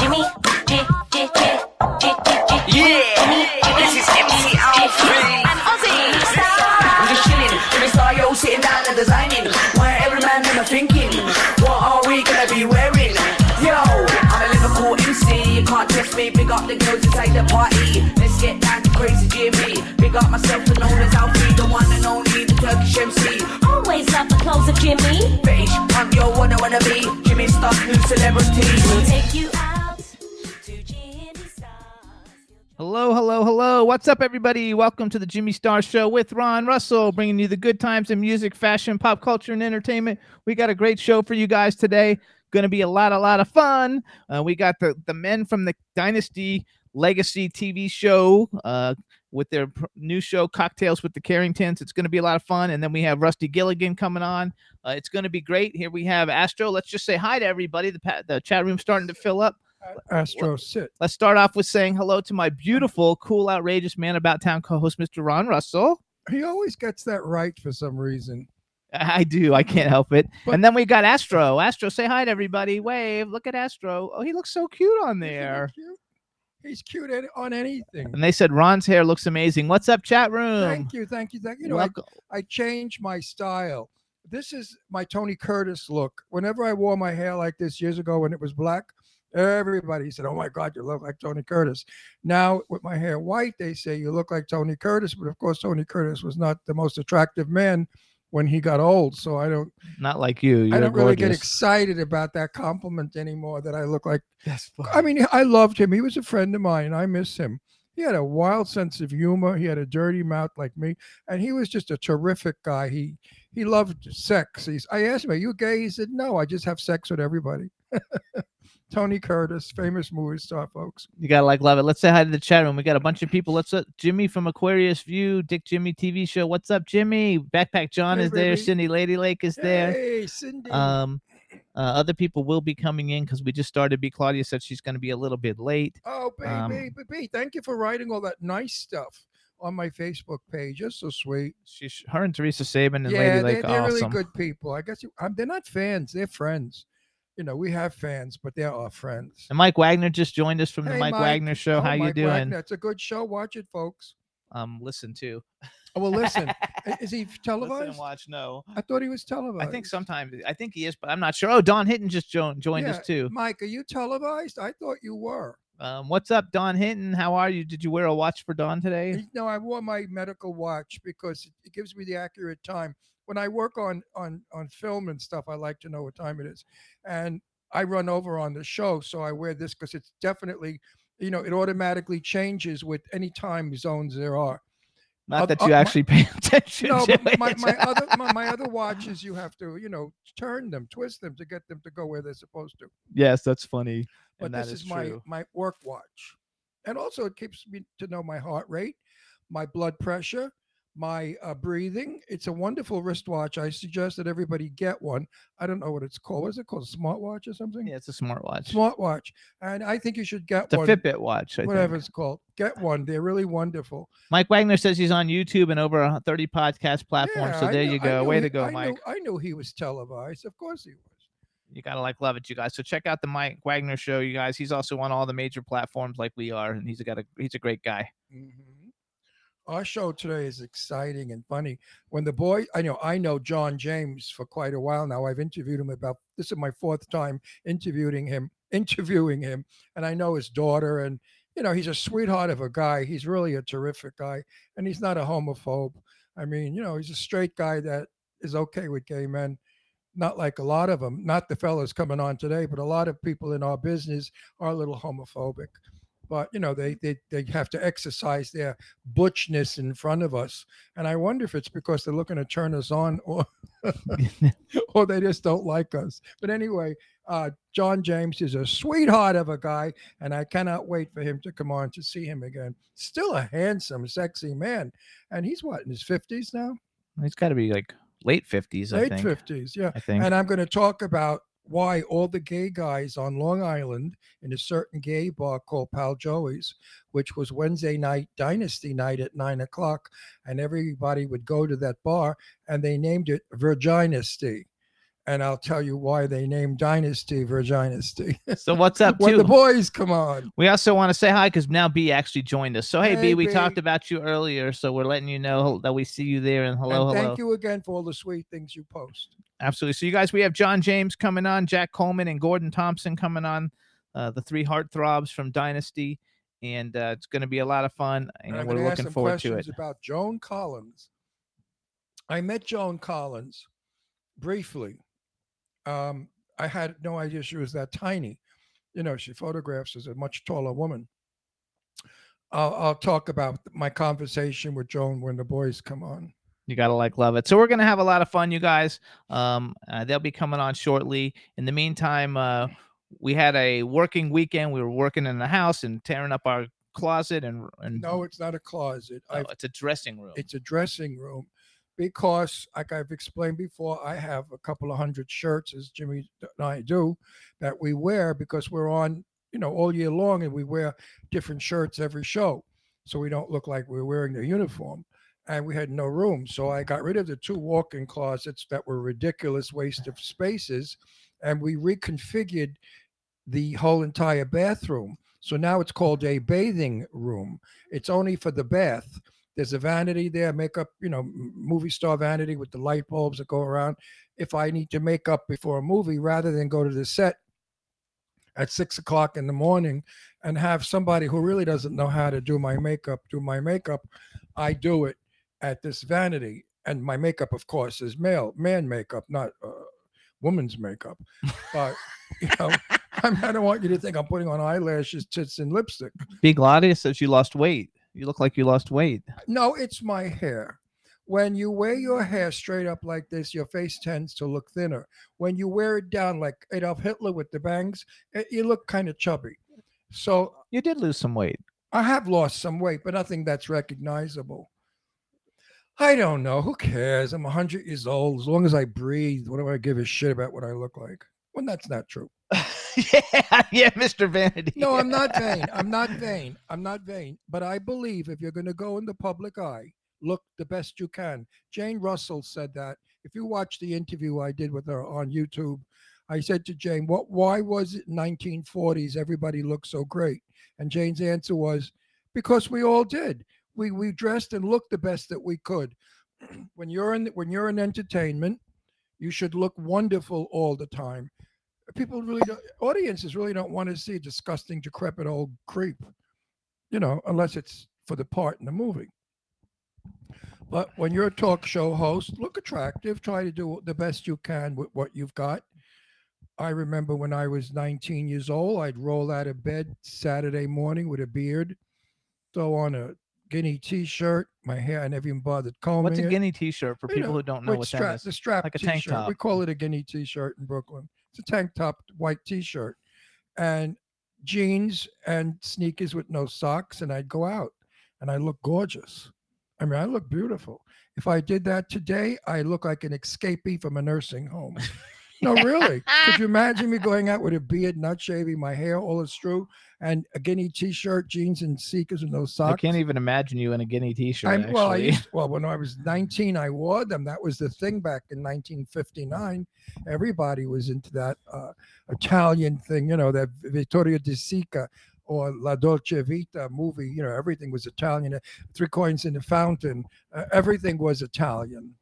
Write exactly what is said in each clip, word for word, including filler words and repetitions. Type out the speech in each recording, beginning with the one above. Jimmy, Jimmy, Jimmy, Jimmy, Jimmy. Yeah, this is M C Alfred. And Aussie Star. I'm just chilling. Every star yo sitting down and designing. Why every man in a thinking? What are we gonna be wearing? Yo, I'm a Liverpool M C. You can't test me. Big up the girls inside the party. Let's get down to crazy Jimmy. Big up myself and known as Alfred, the one and only, the Turkish M C. Always love the clothes of Jimmy. Bitch, I'm your one I wanna be. Jimmy Star's new celebrity. We'll take you out. Hello, hello, hello. What's up, everybody? Welcome to the Jimmy Star Show with Ron Russell, bringing you the good times in music, fashion, pop culture, and entertainment. We got a great show for you guys today. Going to be a lot, a lot of fun. Uh, we got the, the men from the Dynasty Legacy T V show uh, with their pr- new show, Cocktails with the Carringtons. It's going to be a lot of fun. And then we have Rusty Gilligan coming on. Uh, it's going to be great. Here we have Astro. Let's just say hi to everybody. The, pa- the chat room's starting to fill up. Astro, sit. Let's start off with saying hello to my beautiful, cool, outrageous man about town co-host, Mister Ron Russell. He always gets that right for some reason. I do. I can't help it. But, and then we got Astro. Astro, say hi to everybody. Wave. Look at Astro. Oh, he looks so cute on there. Cute? He's cute on anything. And they said Ron's hair looks amazing. What's up, chat room? Thank you. Thank you. Thank you. You know, I, I changed my style. This is my Tony Curtis look. Whenever I wore my hair like this years ago when it was black, everybody said, oh, my God, you look like Tony Curtis. Now, with my hair white, they say you look like Tony Curtis. But, of course, Tony Curtis was not the most attractive man when he got old. So I don't. Not like you. You're I don't gorgeous. Really get excited about that compliment anymore that I look like. That's funny. I mean, I loved him. He was a friend of mine. I miss him. He had a wild sense of humor. He had a dirty mouth like me. And he was just a terrific guy. He he loved sex. He's, I asked him, are you gay? He said, no, I just have sex with everybody. Tony Curtis, famous movie star, folks. You gotta like love it. Let's say hi to the chat room. We got a bunch of people. Let's up, Jimmy from Aquarius View, Dick Jimmy T V show. What's up, Jimmy? Backpack John hey, is there. Baby. Cindy Lady Lake is there. Hey, Cindy. Um, uh, other people will be coming in because we just started. B Claudia said she's going to be a little bit late. Oh, baby, um, baby, thank you for writing all that nice stuff on my Facebook page. That's so sweet. She's her and Teresa Saban and yeah, Lady Lake. They're, they're awesome. Really good people. I guess you, um, they're not fans. They're friends. You know, we have fans, but they're our friends. And Mike Wagner just joined us from the hey, Mike, Mike Wagner show. Oh, how Mike you doing? Wagner. It's a good show. Watch it, folks. Um, listen to. Oh, well, listen. Is he televised? Listen and watch, no. I thought he was televised. I think sometimes. I think he is, but I'm not sure. Oh, Don Hinton just jo- joined yeah, us, too. Mike, are you televised? I thought you were. Um, what's up, Don Hinton? How are you? Did you wear a watch for Don today? No, I wore my medical watch because it gives me the accurate time. When I work on, on, on film and stuff, I like to know what time it is. And I run over on the show, so I wear this because it's definitely, you know, it automatically changes with any time zones there are. Not uh, that you uh, actually my, pay attention no, to but my, my other my, my other watches, you have to, you know, turn them, twist them to get them to go where they're supposed to. Yes, that's funny. But and this that is, is my, my work watch. And also it keeps me to know my heart rate, my blood pressure, my uh, breathing. It's a wonderful wristwatch. I suggest that everybody get one. I don't know what it's called. What is it called? A smartwatch or something? Yeah, it's a smartwatch. Smartwatch. And I think you should get it's one. It's a Fitbit watch. I whatever think. It's called. Get one. They're really wonderful. Mike Wagner says he's on YouTube and over thirty podcast platforms. Yeah, so there you go. Way he, to go, I Mike. Knew, I knew he was televised. Of course he was. You got to like love it, you guys. So check out the Mike Wagner show, you guys. He's also on all the major platforms like we are. And he's got a he's a great guy. Mm-hmm. Our show today is exciting and funny. When the boy, I know, I know John James for quite a while now. I've interviewed him about, this is my fourth time interviewing him, interviewing him. And I know his daughter and, you know, he's a sweetheart of a guy. He's really a terrific guy and he's not a homophobe. I mean, you know, he's a straight guy that is okay with gay men. Not like a lot of them, not the fellas coming on today, but a lot of people in our business are a little homophobic. but you know, they they they have to exercise their butchness in front of us. And I wonder if it's because they're looking to turn us on, or or they just don't like us. But anyway, uh, John James is a sweetheart of a guy, and I cannot wait for him to come on to see him again. Still a handsome, sexy man. And he's what, in his fifties now? He's got to be like late fifties, I think. Late fifties, yeah. I think. And I'm going to talk about why all the gay guys on Long Island in a certain gay bar called Pal Joey's, which was Wednesday night, Dynasty night at nine o'clock, and everybody would go to that bar, and they named it Virginisty. And I'll tell you why they named Dynasty Virginisty. So what's up, when too? The boys come on. We also want to say hi because now B actually joined us. So, hey, hey B, we B. talked about you earlier, so we're letting you know that we see you there. And hello, and thank hello. Thank you again for all the sweet things you post. Absolutely. So, you guys, we have John James coming on, Jack Coleman and Gordon Thomson coming on, uh, the three heartthrobs from Dynasty. And uh, it's going to be a lot of fun, and, and we're looking ask some forward to it. About Joan Collins. I met Joan Collins briefly. Um, I had no idea she was that tiny. You know, she photographs as a much taller woman. I'll, I'll talk about my conversation with Joan when the boys come on. You got to like love it. So we're going to have a lot of fun, you guys. Um, uh, they'll be coming on shortly. In the meantime, uh, we had a working weekend. We were working in the house and tearing up our closet. and, and No, it's not a closet. No, it's a dressing room. It's a dressing room. Because, like I've explained before, I have a couple of hundred shirts, as Jimmy and I do, that we wear because we're on, you know, all year long, and we wear different shirts every show. So we don't look like we're wearing the uniform. And we had no room. So I got rid of the two walk-in closets that were ridiculous waste of spaces. And we reconfigured the whole entire bathroom. So now it's called a bathing room. It's only for the bath. There's a vanity there, makeup, you know, movie star vanity with the light bulbs that go around. If I need to make up before a movie, rather than go to the set at six o'clock in the morning and have somebody who really doesn't know how to do my makeup, do my makeup, I do it at this vanity. And my makeup, of course, is male, man makeup, not uh, woman's makeup. But, you know, I, mean, I don't want you to think I'm putting on eyelashes, tits, and lipstick. Big Claudia says you lost weight. You look like you lost weight. No, it's my hair. When you wear your hair straight up like this, your face tends to look thinner. When you wear it down like Adolf Hitler with the bangs, it, you look kind of chubby. So you did lose some weight. I have lost some weight, but nothing that's recognizable. I don't know. Who cares? I'm one hundred years old. As long as I breathe, what do I give a shit about what I look like? Well, that's not true. Yeah, yeah, Mister Vanity. No, I'm not vain. I'm not vain. I'm not vain. But I believe if you're going to go in the public eye, look the best you can. Jane Russell said that. If you watch the interview I did with her on YouTube, I said to Jane, "What? Why was it in nineteen forties everybody looked so great?" And Jane's answer was, "Because we all did. We we dressed and looked the best that we could. When you're in when you're in entertainment, you should look wonderful all the time." People really don't, audiences really don't want to see a disgusting, decrepit old creep, you know, unless it's for the part in the movie. But when you're a talk show host, look attractive, try to do the best you can with what you've got. I remember when I was nineteen years old, I'd roll out of bed Saturday morning with a beard, throw on a guinea t-shirt, my hair, I never even bothered combing. What's a guinea it. t-shirt for you people know, who don't know what stra- that is? The strap like a tank t-shirt. Top. We call it a guinea t-shirt in Brooklyn. It's a tank top, white t-shirt, and jeans and sneakers with no socks, and I'd go out, and I look gorgeous. I mean, I look beautiful. If I did that today, I look like an escapee from a nursing home. No, really. Could you imagine me going out with a beard, not shaving, my hair all is true, and a guinea t-shirt, jeans, and sneakers with no socks? I can't even imagine you in a guinea t-shirt, I'm, well, I used, well, when I was nineteen, I wore them. That was the thing back in nineteen fifty-nine. Everybody was into that uh, Italian thing, you know, that Vittorio De Sica or La Dolce Vita movie. You know, everything was Italian. Three Coins in the Fountain. Uh, everything was Italian.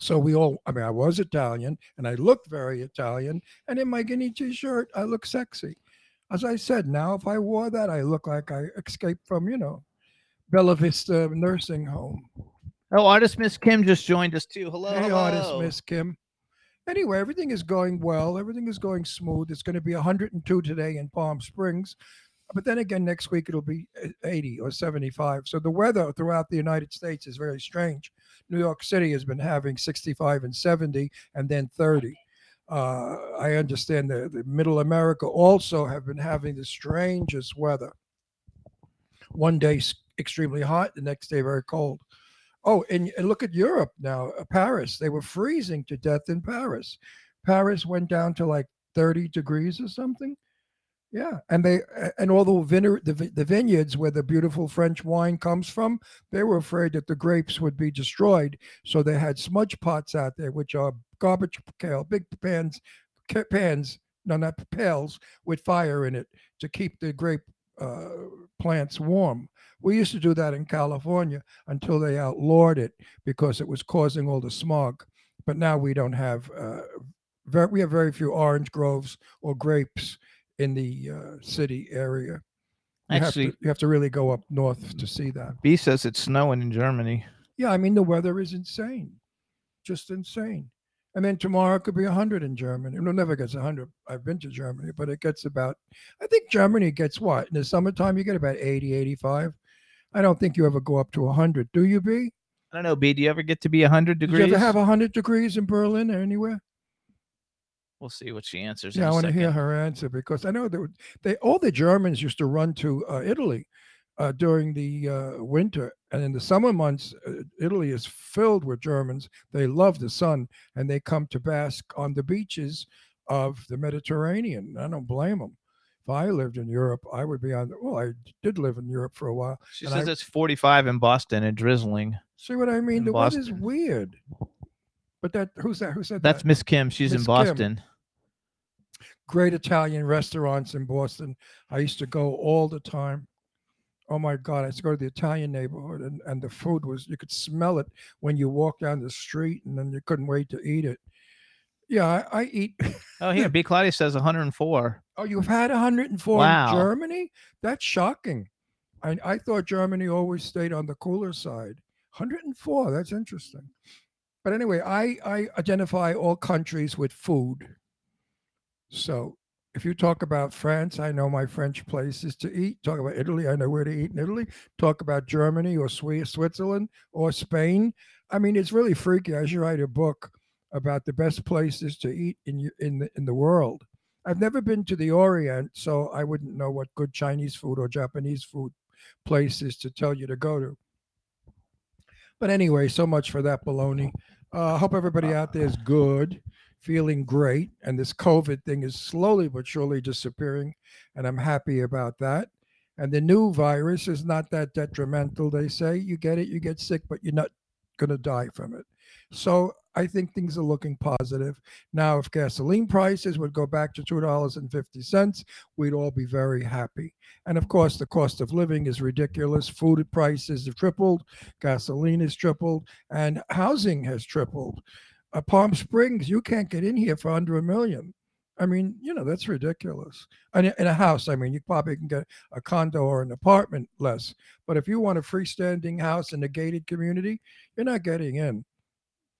So we all, I mean, I was Italian, and I looked very Italian, and in my guinea t-shirt, I look sexy. As I said, now if I wore that, I look like I escaped from, you know, Bella Vista nursing home. Oh, Artist Miss Kim just joined us too. Hello, hey, hello. Artist Miss Kim. Anyway, everything is going well. Everything is going smooth. It's going to be one hundred two today in Palm Springs. But then again, next week it'll be eighty or seventy-five. So the weather throughout the United States is very strange. New York City has been having sixty-five and seventy and then thirty. Uh, I understand that the middle America also have been having the strangest weather. One day extremely hot, the next day very cold. Oh, and, and look at Europe now, Paris. They were freezing to death in Paris. Paris went down to like thirty degrees or something. Yeah, and they and all the, vine- the the vineyards where the beautiful French wine comes from, they were afraid that the grapes would be destroyed, so they had smudge pots out there, which are garbage pail, big pans, pans, no, not pails with fire in it to keep the grape uh, plants warm. We used to do that in California until they outlawed it because it was causing all the smog. But now we don't have uh, very, we have very few orange groves or grapes in the uh, city area. You Actually, have to, you have to really go up north to see that. B says it's snowing in Germany. Yeah, I mean, the weather is insane. Just insane. And then tomorrow it could be one hundred in Germany. It never gets one hundred. I've been to Germany, but it gets about, I think Germany gets what? In the summertime, you get about eighty, eighty-five. I don't think you ever go up to one hundred. Do you, B? I don't know, B. Do you ever get to be one hundred degrees? Do you ever have one hundred degrees in Berlin or anywhere? We'll see what she answers. Yeah, in a I want second. to hear her answer because I know they, were, they all the Germans used to run to uh, Italy uh, during the uh, winter, and in the summer months, uh, Italy is filled with Germans. They love the sun, and they come to bask on the beaches of the Mediterranean. I don't blame them. If I lived in Europe, I would be on. The, well, I did live in Europe for a while. She says I, it's forty-five in Boston and drizzling. See what I mean? The Boston. Weather's weird. But that who's that? Who said that? That's Miss Kim. She's Miss in Boston. Kim. Great Italian restaurants in Boston. I used to go all the time. Oh my God, I used to go to the Italian neighborhood and, and the food was, you could smell it when you walked down the street and then you couldn't wait to eat it. Yeah, I, I eat. Oh, here, B. Claudia says one hundred four. Oh, you've had one hundred four wow. in Germany? That's shocking. I, I thought Germany always stayed on the cooler side. one hundred four, that's interesting. But anyway, I, I identify all countries with food. So if you talk about France, I know my French places to eat. Talk about Italy, I know where to eat in Italy. Talk about Germany or Switzerland or Spain. I mean, it's really freaky. I should write a book about the best places to eat in in the, in the world. I've never been to the Orient, so I wouldn't know what good Chinese food or Japanese food places to tell you to go to. But anyway, so much for that baloney. I uh, hope everybody out there is good. Feeling great, and this COVID thing is slowly but surely disappearing, and I'm happy about that. And the new virus is not that detrimental. They say you get it, you get sick, but you're not going to die from it. So I think things are looking positive. Now, if gasoline prices would go back to two dollars and fifty cents, we'd all be very happy. And of course, the cost of living is ridiculous. Food prices have tripled, gasoline has tripled, and housing has tripled. Uh, Palm Springs, you can't get in here for under a million. I mean, you know, that's ridiculous. And in a house, I mean, you probably can get a condo or an apartment less. But if you want a freestanding house in a gated community, you're not getting in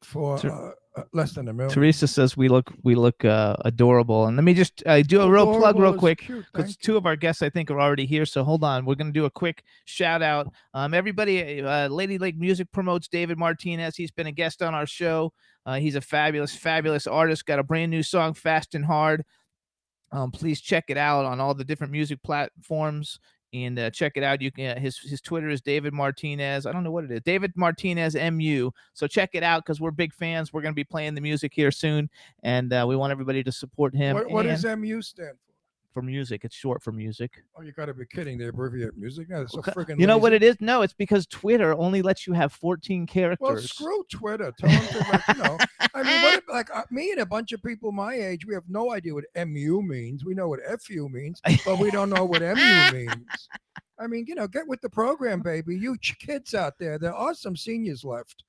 for uh, uh, less than a million. Teresa says we look we look uh, adorable. And let me just uh, do a real adorable plug real quick because two of our guests, I think, are already here. So hold on. We're going to do a quick shout out. Um, everybody, uh, Lady Lake Music promotes David Martinez. He's been a guest on our show. Uh, he's a fabulous, fabulous artist. Got a brand new song, Fast and Hard. Um, please check it out on all the different music platforms. And uh, check it out. You can uh, his his Twitter is David Martinez. I don't know what it is. David Martinez M U. So check it out because we're big fans. We're going to be playing the music here soon, and uh, we want everybody to support him. What, what does M U stand for? For music. It's short for music. Oh, you got to be kidding! They abbreviate music. No, that's so freaking. You know lazy. What it is? No, it's because Twitter only lets you have fourteen characters. Well, screw Twitter. Tell them to like, you know. I mean, what if, like uh, me and a bunch of people my age, we have no idea what M U means. We know what F U means, but we don't know what M U means. I mean, you know, get with the program, baby. You ch- kids out there, there are some seniors left.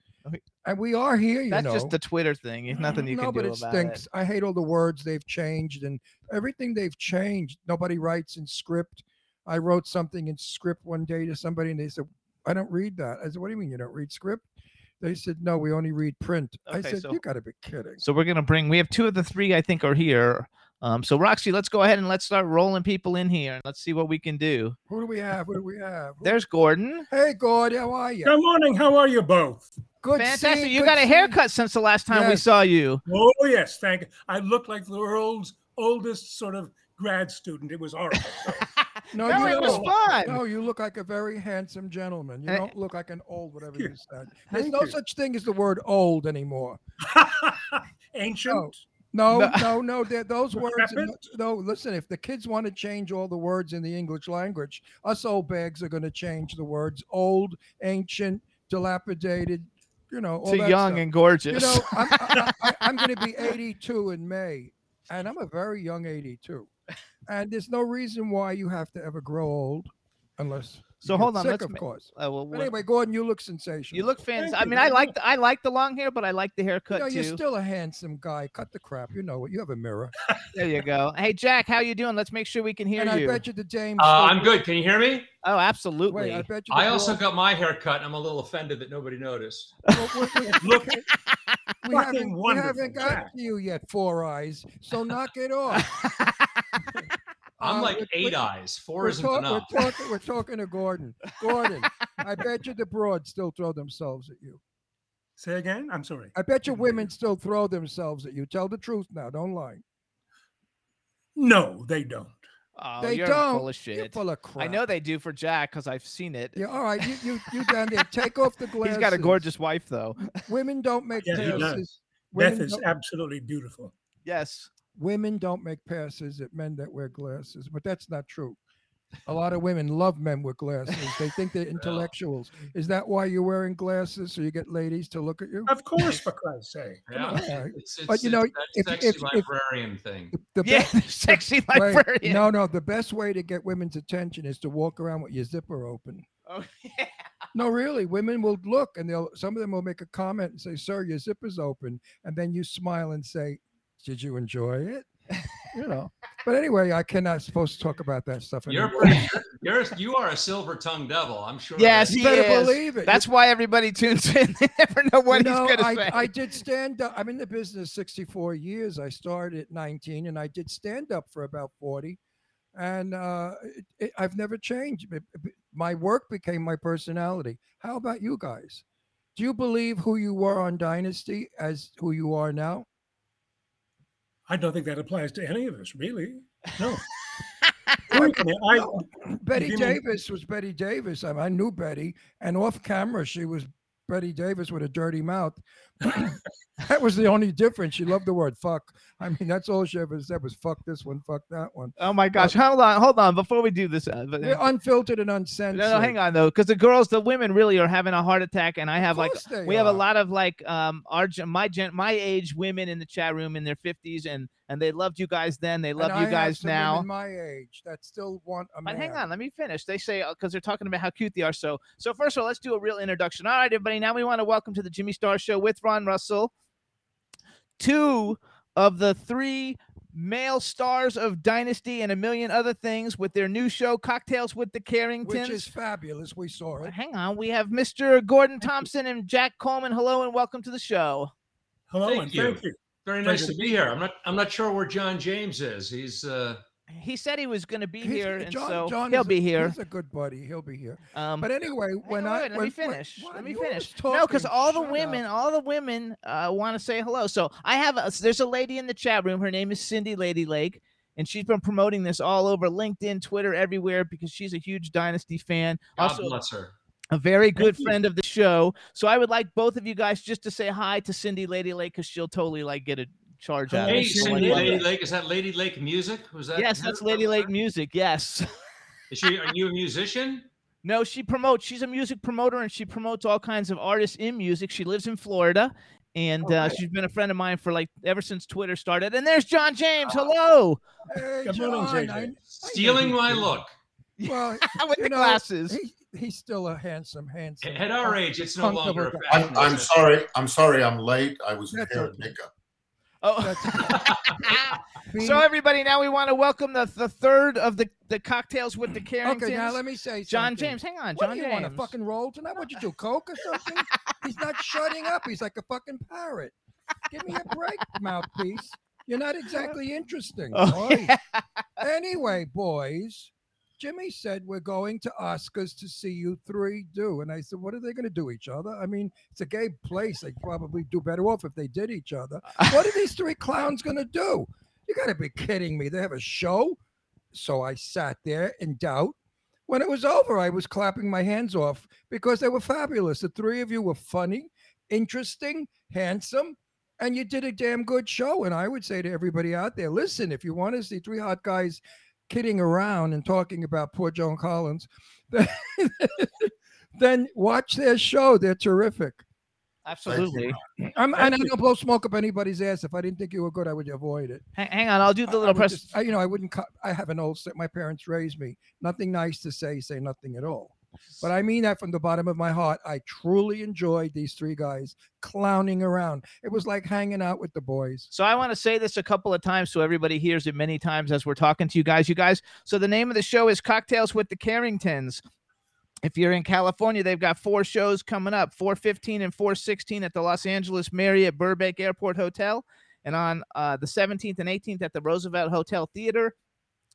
And we are here, you That's know. That's just the Twitter thing. There's nothing you no, can do about it. No, but it stinks. It. I hate all the words they've changed and everything they've changed. Nobody writes in script. I wrote something in script one day to somebody, and they said, I don't read that. I said, what do you mean you don't read script? They said, no, we only read print. Okay, I said, so, you got to be kidding. So we're going to bring – we have two of the three I think are here. Um, so, Roxy, let's go ahead and let's start rolling people in here. And let's see what we can do. Who do we have? Who do we have? Who... There's Gordon. Hey, Gord, how are you? Good morning. How are you both? Good. Fantastic. See, you good got a haircut see. since the last time yes. we saw you. Oh, yes. Thank you. I look like the world's oldest sort of grad student. It was horrible. So. No, no, you it was fun. No, you look like a very handsome gentleman. You don't look like an old, whatever you said. There's no such thing as the word old anymore. Ancient? No, no, no. no, no those words. No, listen, if the kids want to change all the words in the English language, us old bags are going to change the words old, ancient, dilapidated, you know, all to that young stuff. And gorgeous. You know, I'm, I, I, I'm going to be eighty-two in May, and I'm a very young eighty-two. And there's no reason why you have to ever grow old, unless. So hold on, sick, let's of ma- course. Uh, well, well, anyway, Gordon, you look sensational. You look fancy. I mean, I like the, I like the long hair, but I like the haircut you know, too. You're still a handsome guy. Cut the crap. You know what? You have a mirror. There you go. Hey, Jack, how you doing? Let's make sure we can hear and you. And I bet you the James. Uh, I'm good. Can you hear me? Oh, absolutely. Wait, I bet you. I also got my hair cut, and I'm a little offended that nobody noticed. Well, we're, we're, look. We haven't, we haven't got to you yet, Four Eyes. So knock it off. I'm uh, like we're, eight we're, eyes. Four isn't talk, enough. We're talking, we're talking to Gordon. Gordon, I bet you the broads still throw themselves at you. Say again? I'm sorry. I bet you women still throw themselves at you. Tell the truth now. Don't lie. No, they don't. Oh, they you're don't. Full of shit. You're full of crap. I know they do for Jack because I've seen it. Yeah, all right. You, you, you down there. Take off the glasses. He's got a gorgeous wife, though. Women don't make yes, passes. Beth is don't... absolutely beautiful. Yes. Women don't make passes at men that wear glasses, but that's not true. A lot of women love men with glasses. They think they're intellectuals. Is that why you're wearing glasses, so you get ladies to look at you? Of course, for Christ's sake. Yeah. Yeah. It's, it's, but you know, it's that if, sexy if, librarian if, thing. The yeah, best, the sexy the, librarian. Right, no, no. The best way to get women's attention is to walk around with your zipper open. Oh yeah. No, really, women will look, and they'll. Some of them will make a comment and say, "Sir, your zipper's open," and then you smile and say, "Did you enjoy it?" You know. But anyway, I cannot supposed to talk about that stuff anymore. You're pretty, you're, you're you are a silver-tongued devil, I'm sure. Yes, he is. Believe it. That's you, why everybody tunes in. They never know what you know, he's going to say. I did stand up. I'm in the business sixty-four years. I started at nineteen, and I did stand up for about forty. And uh, it, it, I've never changed. It, it, my work became my personality. How about you guys? Do you believe who you were on Dynasty as who you are now? I don't think that applies to any of us, really. No. I, I, Betty Davis mean? was Betty Davis. I, mean, I knew Betty, and off camera, she was Betty Davis with a dirty mouth. That was the only difference. She loved the word fuck. I mean, that's all she ever said was fuck this one, fuck that one. Oh, my gosh. But, hold on. Hold on. Before we do this. Uh, but, we're unfiltered and uncensored. No, no, hang on, though, because the girls, the women really are having a heart attack. And I have like we are. have a lot of like um our my gen, my age women in the chat room in their fifties. And and they loved you guys then. They love and you I guys have some now. Women my age that still want a man. But hang on. Let me finish. They say because they're talking about how cute they are. So so first of all, let's do a real introduction. All right, everybody. Now we want to welcome to the Jimmy Star Show with Ron Russell, two of the three male stars of Dynasty and a million other things with their new show, Cocktails with the Carringtons. Which is fabulous. We saw it. Hang on. We have Mister Gordon Thomson and Jack Coleman. Hello and welcome to the show. Hello thank and you. thank you. Very nice to be here. I'm not I'm not sure where John James is. He's uh He said he was going to be he's, here, and John, so John he'll be a, here. He's a good buddy. He'll be here. Um, but anyway, when I wait, let, when, me finish, when, let me finish. Let me finish. No, because all the women, up. all the women uh, want to say hello. So I have a, there's a lady in the chat room. Her name is Cindy Lady Lake, and she's been promoting this all over LinkedIn, Twitter, everywhere because she's a huge Dynasty fan. God also, bless her. A very good Thank friend you. of the show. So I would like both of you guys just to say hi to Cindy Lady Lake because she'll totally like get a. Charge out. Hey, Cindy Lady Lake. Is that Lady Lake Music? Was that? Yes, that's Lady Lake Music. Yes. Is she? Are you a musician? No, she promotes. She's a music promoter, and she promotes all kinds of artists in music. She lives in Florida, and uh, she's been a friend of mine for like ever since Twitter started. And there's John James. Hello. Hey, John. Stealing my look. Well, with the know, glasses. He, he's still a handsome, handsome. At our age, it's no longer a fashion. I'm, I'm sorry. I'm sorry. I'm late. I was in hair and makeup. Oh, so everybody, now we want to welcome the, the third of the, the Cocktails with the Carringtons. Okay, now let me say something. John James, hang on, what John do you James. You want to fucking roll tonight? What'd you do, coke or something? He's not shutting up. He's like a fucking parrot. Give me a break, mouthpiece. You're not exactly interesting, boy. Oh, yeah. Anyway, boys, Jimmy said, we're going to Oscars to see you three do. And I said, what are they going to do, each other? I mean, it's a gay place. They'd probably do better off if they did each other. What are these three clowns going to do? You got to be kidding me. They have a show? So I sat there in doubt. When it was over, I was clapping my hands off because they were fabulous. The three of you were funny, interesting, handsome, and you did a damn good show. And I would say to everybody out there, listen, if you want to see three hot guys kidding around and talking about poor Joan Collins, then, then watch their show. They're terrific. Absolutely. I'm, and I don't blow smoke up anybody's ass. If I didn't think you were good, I would avoid it. Hang, hang on, I'll do the little I press. Just, I, you know, I wouldn't. I have an old. My parents raised me. Nothing nice to say. Say nothing at all. But I mean that from the bottom of my heart. I truly enjoyed these three guys clowning around. It was like hanging out with the boys. So I want to say this a couple of times so everybody hears it many times as we're talking to you guys. You guys. So the name of the show is Cocktails with the Carringtons. If you're in California, they've got four shows coming up, four fifteen and four sixteen at the Los Angeles Marriott Burbank Airport Hotel, and on uh, the seventeenth and eighteenth at the Roosevelt Hotel Theater.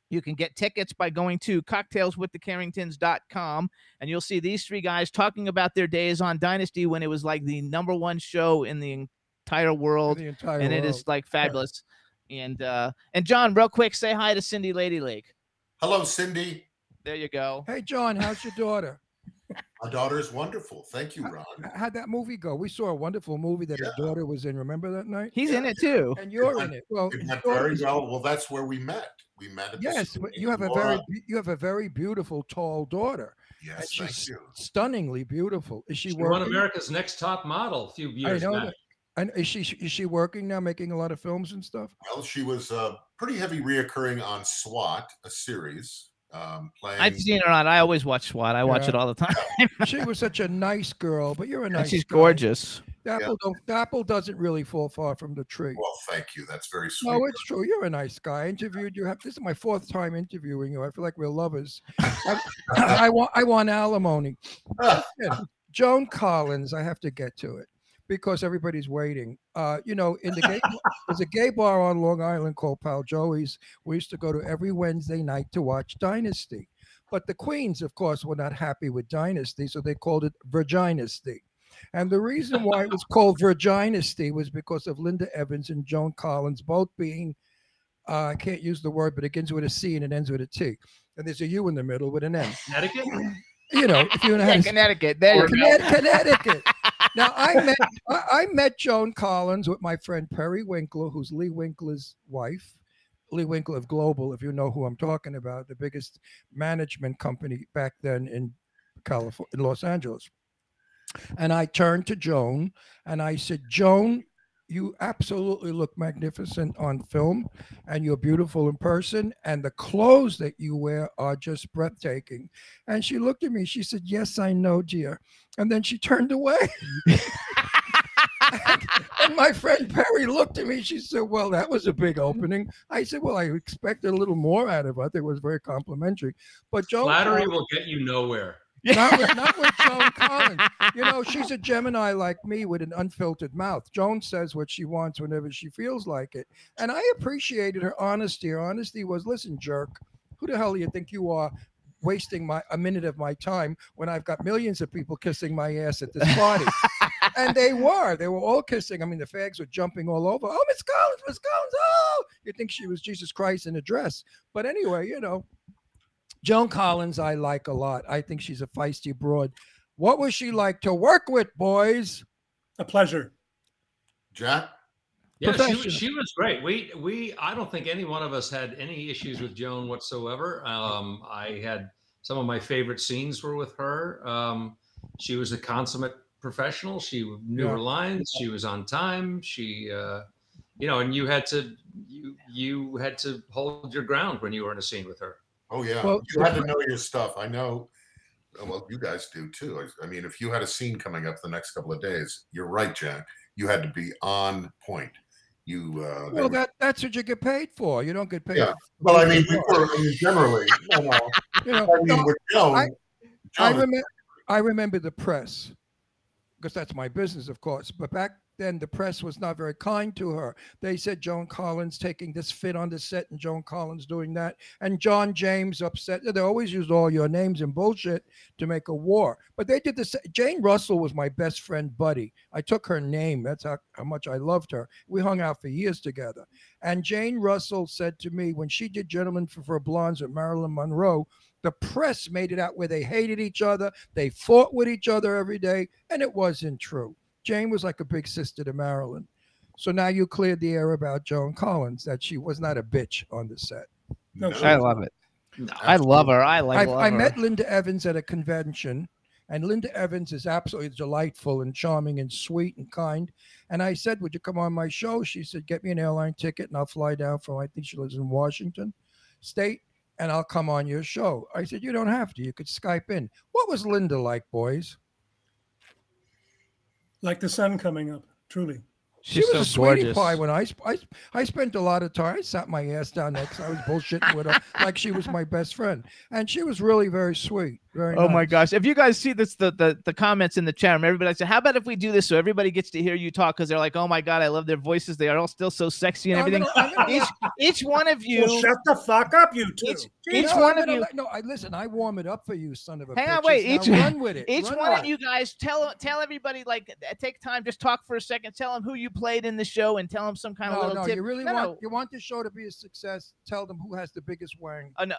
You can get tickets by going to cocktails with the carringtons dot com, and you'll see these three guys talking about their days on Dynasty when it was like the number one show in the entire world, the entire and world. It is like fabulous. Yeah. And uh, and John, real quick, say hi to Cindy Lady Lake. Hello, Cindy. There you go. Hey, John, how's your daughter? My daughter is wonderful. Thank you, Ron. How'd that movie go? We saw a wonderful movie that yeah. your daughter was in. Remember that night? He's yeah. in it, too. And you're it went, in it. Well, it went very well. Well, that's where we met. We met at yes, the you have a very you have a very beautiful, tall daughter. Yes, and she's thank you. stunningly beautiful. Is she, she won America's Next Top Model a few years I know back. That. And is she is she working now, making a lot of films and stuff? Well, she was uh, pretty heavy reoccurring on SWAT, a series. Um, playing. I've seen her on. I always watch SWAT. I yeah. watch it all the time. She was such a nice girl, but you're a nice. And she's girl. gorgeous. The apple, yeah. the apple doesn't really fall far from the tree. Well, thank you. That's very sweet. No, it's true. You're a nice guy. I interviewed you. Have this is my fourth time interviewing you. I feel like we're lovers. I, I want. I want alimony. Joan Collins. I have to get to it because everybody's waiting. Uh, you know, in the gay, there's a gay bar on Long Island called Pal Joey's. We used to go to every Wednesday night to watch Dynasty. But the queens, of course, were not happy with Dynasty, so they called it Virginasty. And the reason why it was called Virginasty was because of Linda Evans and Joan Collins both being, uh, I can't use the word, but it begins with a C and it ends with a T. And there's a U in the middle with an N. Connecticut? You know, if you want to have Connecticut. There you Connecticut. Go. Connecticut. Now, I met I met Joan Collins with my friend Perry Winkler, who's Lee Winkler's wife, Lee Winkler of Global, if you know who I'm talking about, the biggest management company back then in California, in Los Angeles. And I turned to Joan and I said, Joan, you absolutely look magnificent on film and you're beautiful in person. And the clothes that you wear are just breathtaking. And she looked at me. She said, yes, I know, dear. And then she turned away. And my friend Perry looked at me. She said, well, that was a big opening. I said, well, I expected a little more out of her. I think it was very complimentary. But Joan Flattery Collins, will get you nowhere. Not with, not with Joan Collins. You know, she's a Gemini like me with an unfiltered mouth. Joan says what she wants whenever she feels like it. And I appreciated her honesty. Her honesty was, listen, jerk, who the hell do you think you are wasting my a minute of my time when I've got millions of people kissing my ass at this party? And they were. They were all kissing. I mean, the fags were jumping all over. Oh, Miss Collins, Miss Collins, oh! You'd think she was Jesus Christ in a dress. But anyway, you know. Joan Collins, I like a lot. I think she's a feisty broad. What was she like to work with, boys? A pleasure. Jack? Yeah, she was, she was great. We, we, I don't think any one of us had any issues with Joan whatsoever. Um, I had some of my favorite scenes were with her. Um, she was a consummate professional. She knew yeah. her lines. She was on time. She, uh, you know, and you had to, you, you had to hold your ground when you were in a scene with her. Oh, yeah. Well, you had to know your stuff. I know. Well, you guys do, too. I, I mean, if you had a scene coming up the next couple of days, you're right, Jack. You had to be on point. You uh, Well, that, that's what you get paid for. You don't get paid. Yeah. Well, I mean, we were, I mean, generally. You know, you know, I mean, no, with Joan, I, Joan I, remember, I remember the press because that's my business, of course. But back then the press was not very kind to her. They said Joan Collins taking this fit on the set and Joan Collins doing that. And John James upset. They always used all your names and bullshit to make a war. But they did this. Jane Russell was my best friend, buddy. I took her name. That's how, how much I loved her. We hung out for years together. And Jane Russell said to me, when she did Gentlemen Prefer Blondes with Marilyn Monroe, the press made it out where they hated each other. They fought with each other every day. And it wasn't true. Jane was like a big sister to Marilyn. So now you cleared the air about Joan Collins, that she was not a bitch on the set. No, I love it. No, I love her. I like. I, love I met her. Linda Evans at a convention, and Linda Evans is absolutely delightful and charming and sweet and kind. And I said, would you come on my show? She said, get me an airline ticket and I'll fly down from, I think she lives in Washington State, and I'll come on your show. I said, you don't have to. You could Skype in. What was Linda like, boys? Like the sun coming up, truly. She's she was so a sweetie gorgeous. Pie when I, I, I spent a lot of time. I sat my ass down next. I was bullshitting with her like she was my best friend. And she was really very sweet. Very oh, nice. My gosh. If you guys see this, the, the, the comments in the chat room, everybody said, how about if we do this so everybody gets to hear you talk? Because they're like, oh, my God, I love their voices. They are all still so sexy and no, everything. I'm gonna, I'm gonna, each, each one of you. Well, shut the fuck up, you two. Each, each no, one gonna, of you. No, I listen. I warm it up for you, son of a bitch. Hang on, wait. Each, now, run with it. Each run one on. Of you guys, tell tell everybody, like, take time. Just talk for a second. Tell them who you played in the show and tell them some kind no, of little no, tip. You really no, want no. you want the show to be a success. Tell them who has the biggest wang. Oh, no.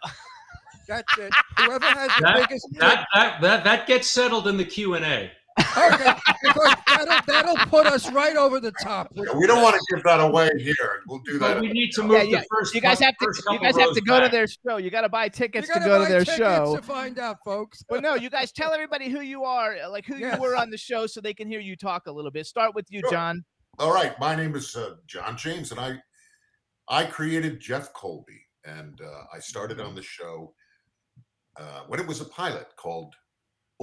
That's it. Whoever has the that, biggest that, that, that that gets settled in the Q and A. Okay, because that'll, that'll put us right over the top. Yeah, we don't want to give that away here. We'll do that. But we need to move yeah, yeah. the first. You guys have to. You guys have to go back. To their show. You got to buy tickets to go to their show. To find out, folks. But no, you guys tell everybody who you are, like who yes. you were on the show, so they can hear you talk a little bit. Start with you, sure. John. All right, my name is uh, John James, and I I created Jeff Colby, and uh, I started on the show uh, when it was a pilot called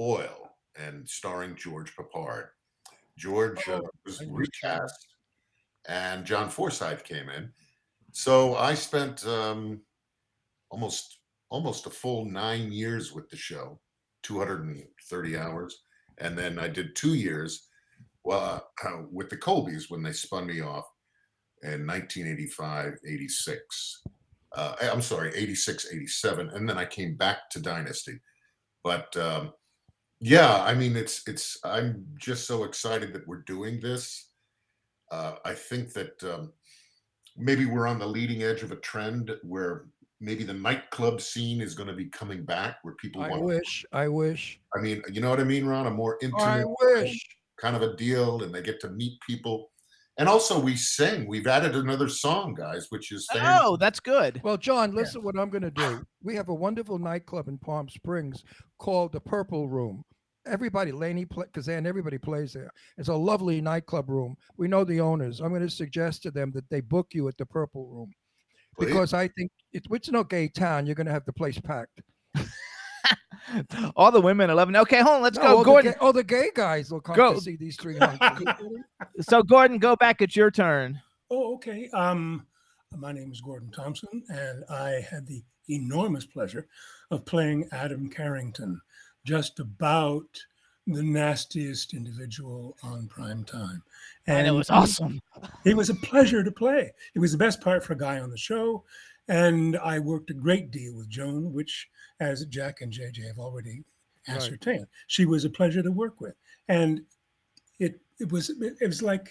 Oil, and starring George Papard. George uh, was recast, and John Forsythe came in. So I spent um, almost almost a full nine years with the show, two hundred thirty hours, and then I did two years. Well, uh, with the Colby's when they spun me off in nineteen eighty-five, eighty-six. Uh, I'm sorry, eighty-six, eighty-seven. And then I came back to Dynasty. But um, yeah, I mean, it's, it's, I'm just so excited that we're doing this. Uh, I think that um, maybe we're on the leading edge of a trend where maybe the nightclub scene is going to be coming back where people I want. I wish, I wish. I mean, you know what I mean, Ron? A more intimate. I wish. Kind of a deal, and they get to meet people. And also we sing. We've added another song, guys, which is saying, oh, that's good. Well, John, listen yeah. what I'm going to do. We have a wonderful nightclub in Palm Springs called the Purple Room. Everybody, Laney Kazan, everybody plays there. It's a lovely nightclub room. We know the owners. I'm going to suggest to them that they book you at the Purple Room. Please? Because I think it, it's an okay town. You're going to have the place packed. All the women are loving. Okay, hold on. Let's no, go, all Gordon. The gay, all the gay guys will come go. To see these three. So, Gordon, go back. It's your turn. Oh, okay. Um, my name is Gordon Thomson, and I had the enormous pleasure of playing Adam Carrington, just about the nastiest individual on prime time, and, and it was awesome. It was a pleasure to play. It was the best part for a guy on the show. And I worked a great deal with Joan, which, as Jack and J J have already ascertained, right. she was a pleasure to work with. And it it was it was like,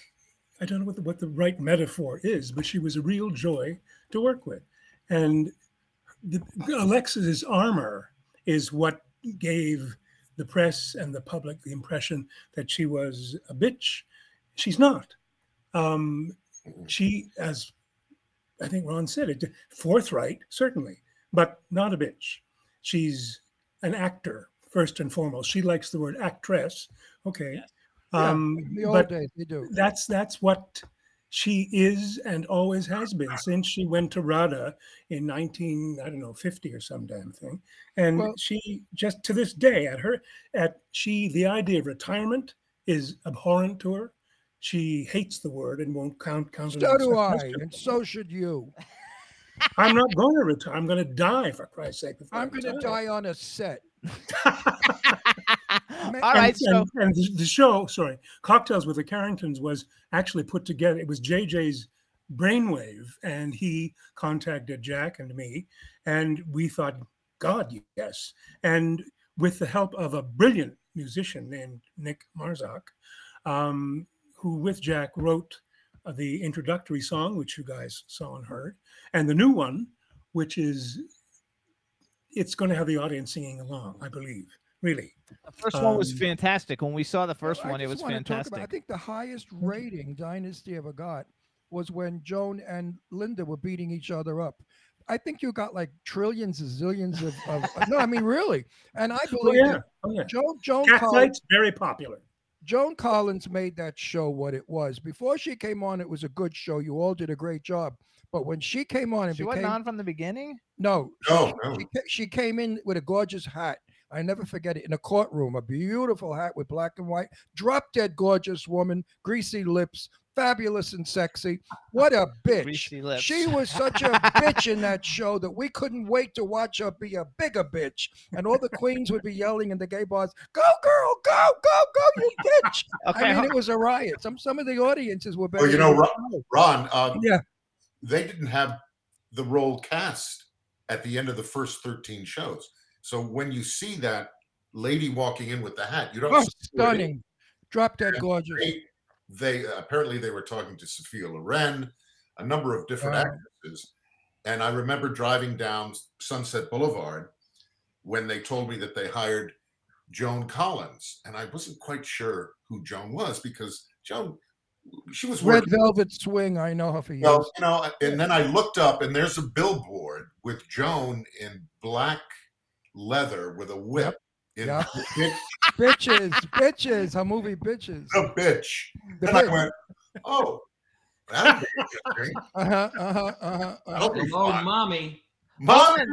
I don't know what the, what the right metaphor is, but she was a real joy to work with. And the, Alexis's armor is what gave the press and the public the impression that she was a bitch. She's not. Um, she, as... I think Ron said it, forthright, certainly, but not a bitch. She's an actor, first and foremost. She likes the word actress. Okay. Yes. Um, yeah, in the old days, they do. That's, that's what she is and always has been since she went to RADA in nineteen, I don't know, fifty or some damn thing. And well, she just to this day at her, at she, the idea of retirement is abhorrent to her. She hates the word and won't count. count so do I, and so should you. I'm not going to retire. I'm going to die, for Christ's sake. I'm going to die on a set. All and, right. So and, and the show, sorry, Cocktails with the Carringtons was actually put together. It was J J's brainwave, and he contacted Jack and me, and we thought, God, yes. And with the help of a brilliant musician named Nick Marzak, um, who with Jack wrote the introductory song, which you guys saw and heard, and the new one, which is, it's going to have the audience singing along, I believe, really. The first um, one was fantastic. When we saw the first I one, it was fantastic. About, I think the highest rating Dynasty ever got was when Joan and Linda were beating each other up. I think you got like trillions and zillions of, of no, I mean, really. And I believe oh, yeah. Oh, yeah. Joan, Joan Collins, very popular. Joan Collins made that show what it was. Before she came on, it was a good show. You all did a great job. But when she came on, it she became, wasn't on from the beginning. No, no, she, no. She, she came in with a gorgeous hat. I never forget it, in a courtroom, a beautiful hat with black and white, drop dead gorgeous woman, greasy lips, fabulous and sexy. What a bitch. She was such a bitch in that show that we couldn't wait to watch her be a bigger bitch. And all the queens would be yelling in the gay bars, go girl, go, go, go, you bitch. Okay, I mean, it was a riot. Some some of the audiences were better. Well, you know, Ron, Ron uh, yeah. they didn't have the role cast at the end of the first thirteen shows. So when you see that lady walking in with the hat, you don't oh, stunning. Drop dead gorgeous. They, they uh, apparently they were talking to Sophia Loren, a number of different uh, actresses. And I remember driving down Sunset Boulevard when they told me that they hired Joan Collins. And I wasn't quite sure who Joan was, because Joan, she was Red Velvet Swing. I know her for years. Well, you know, and then I looked up, and there's a billboard with Joan in black leather with a whip. Yep. Yep. Bitch. Bitches, bitches, her movie Bitches. The bitch. The and bitch. I went, oh, that'll be interesting. Uh-huh, uh-huh, uh-huh. That'll be oh, fun. Mommy. Mommy.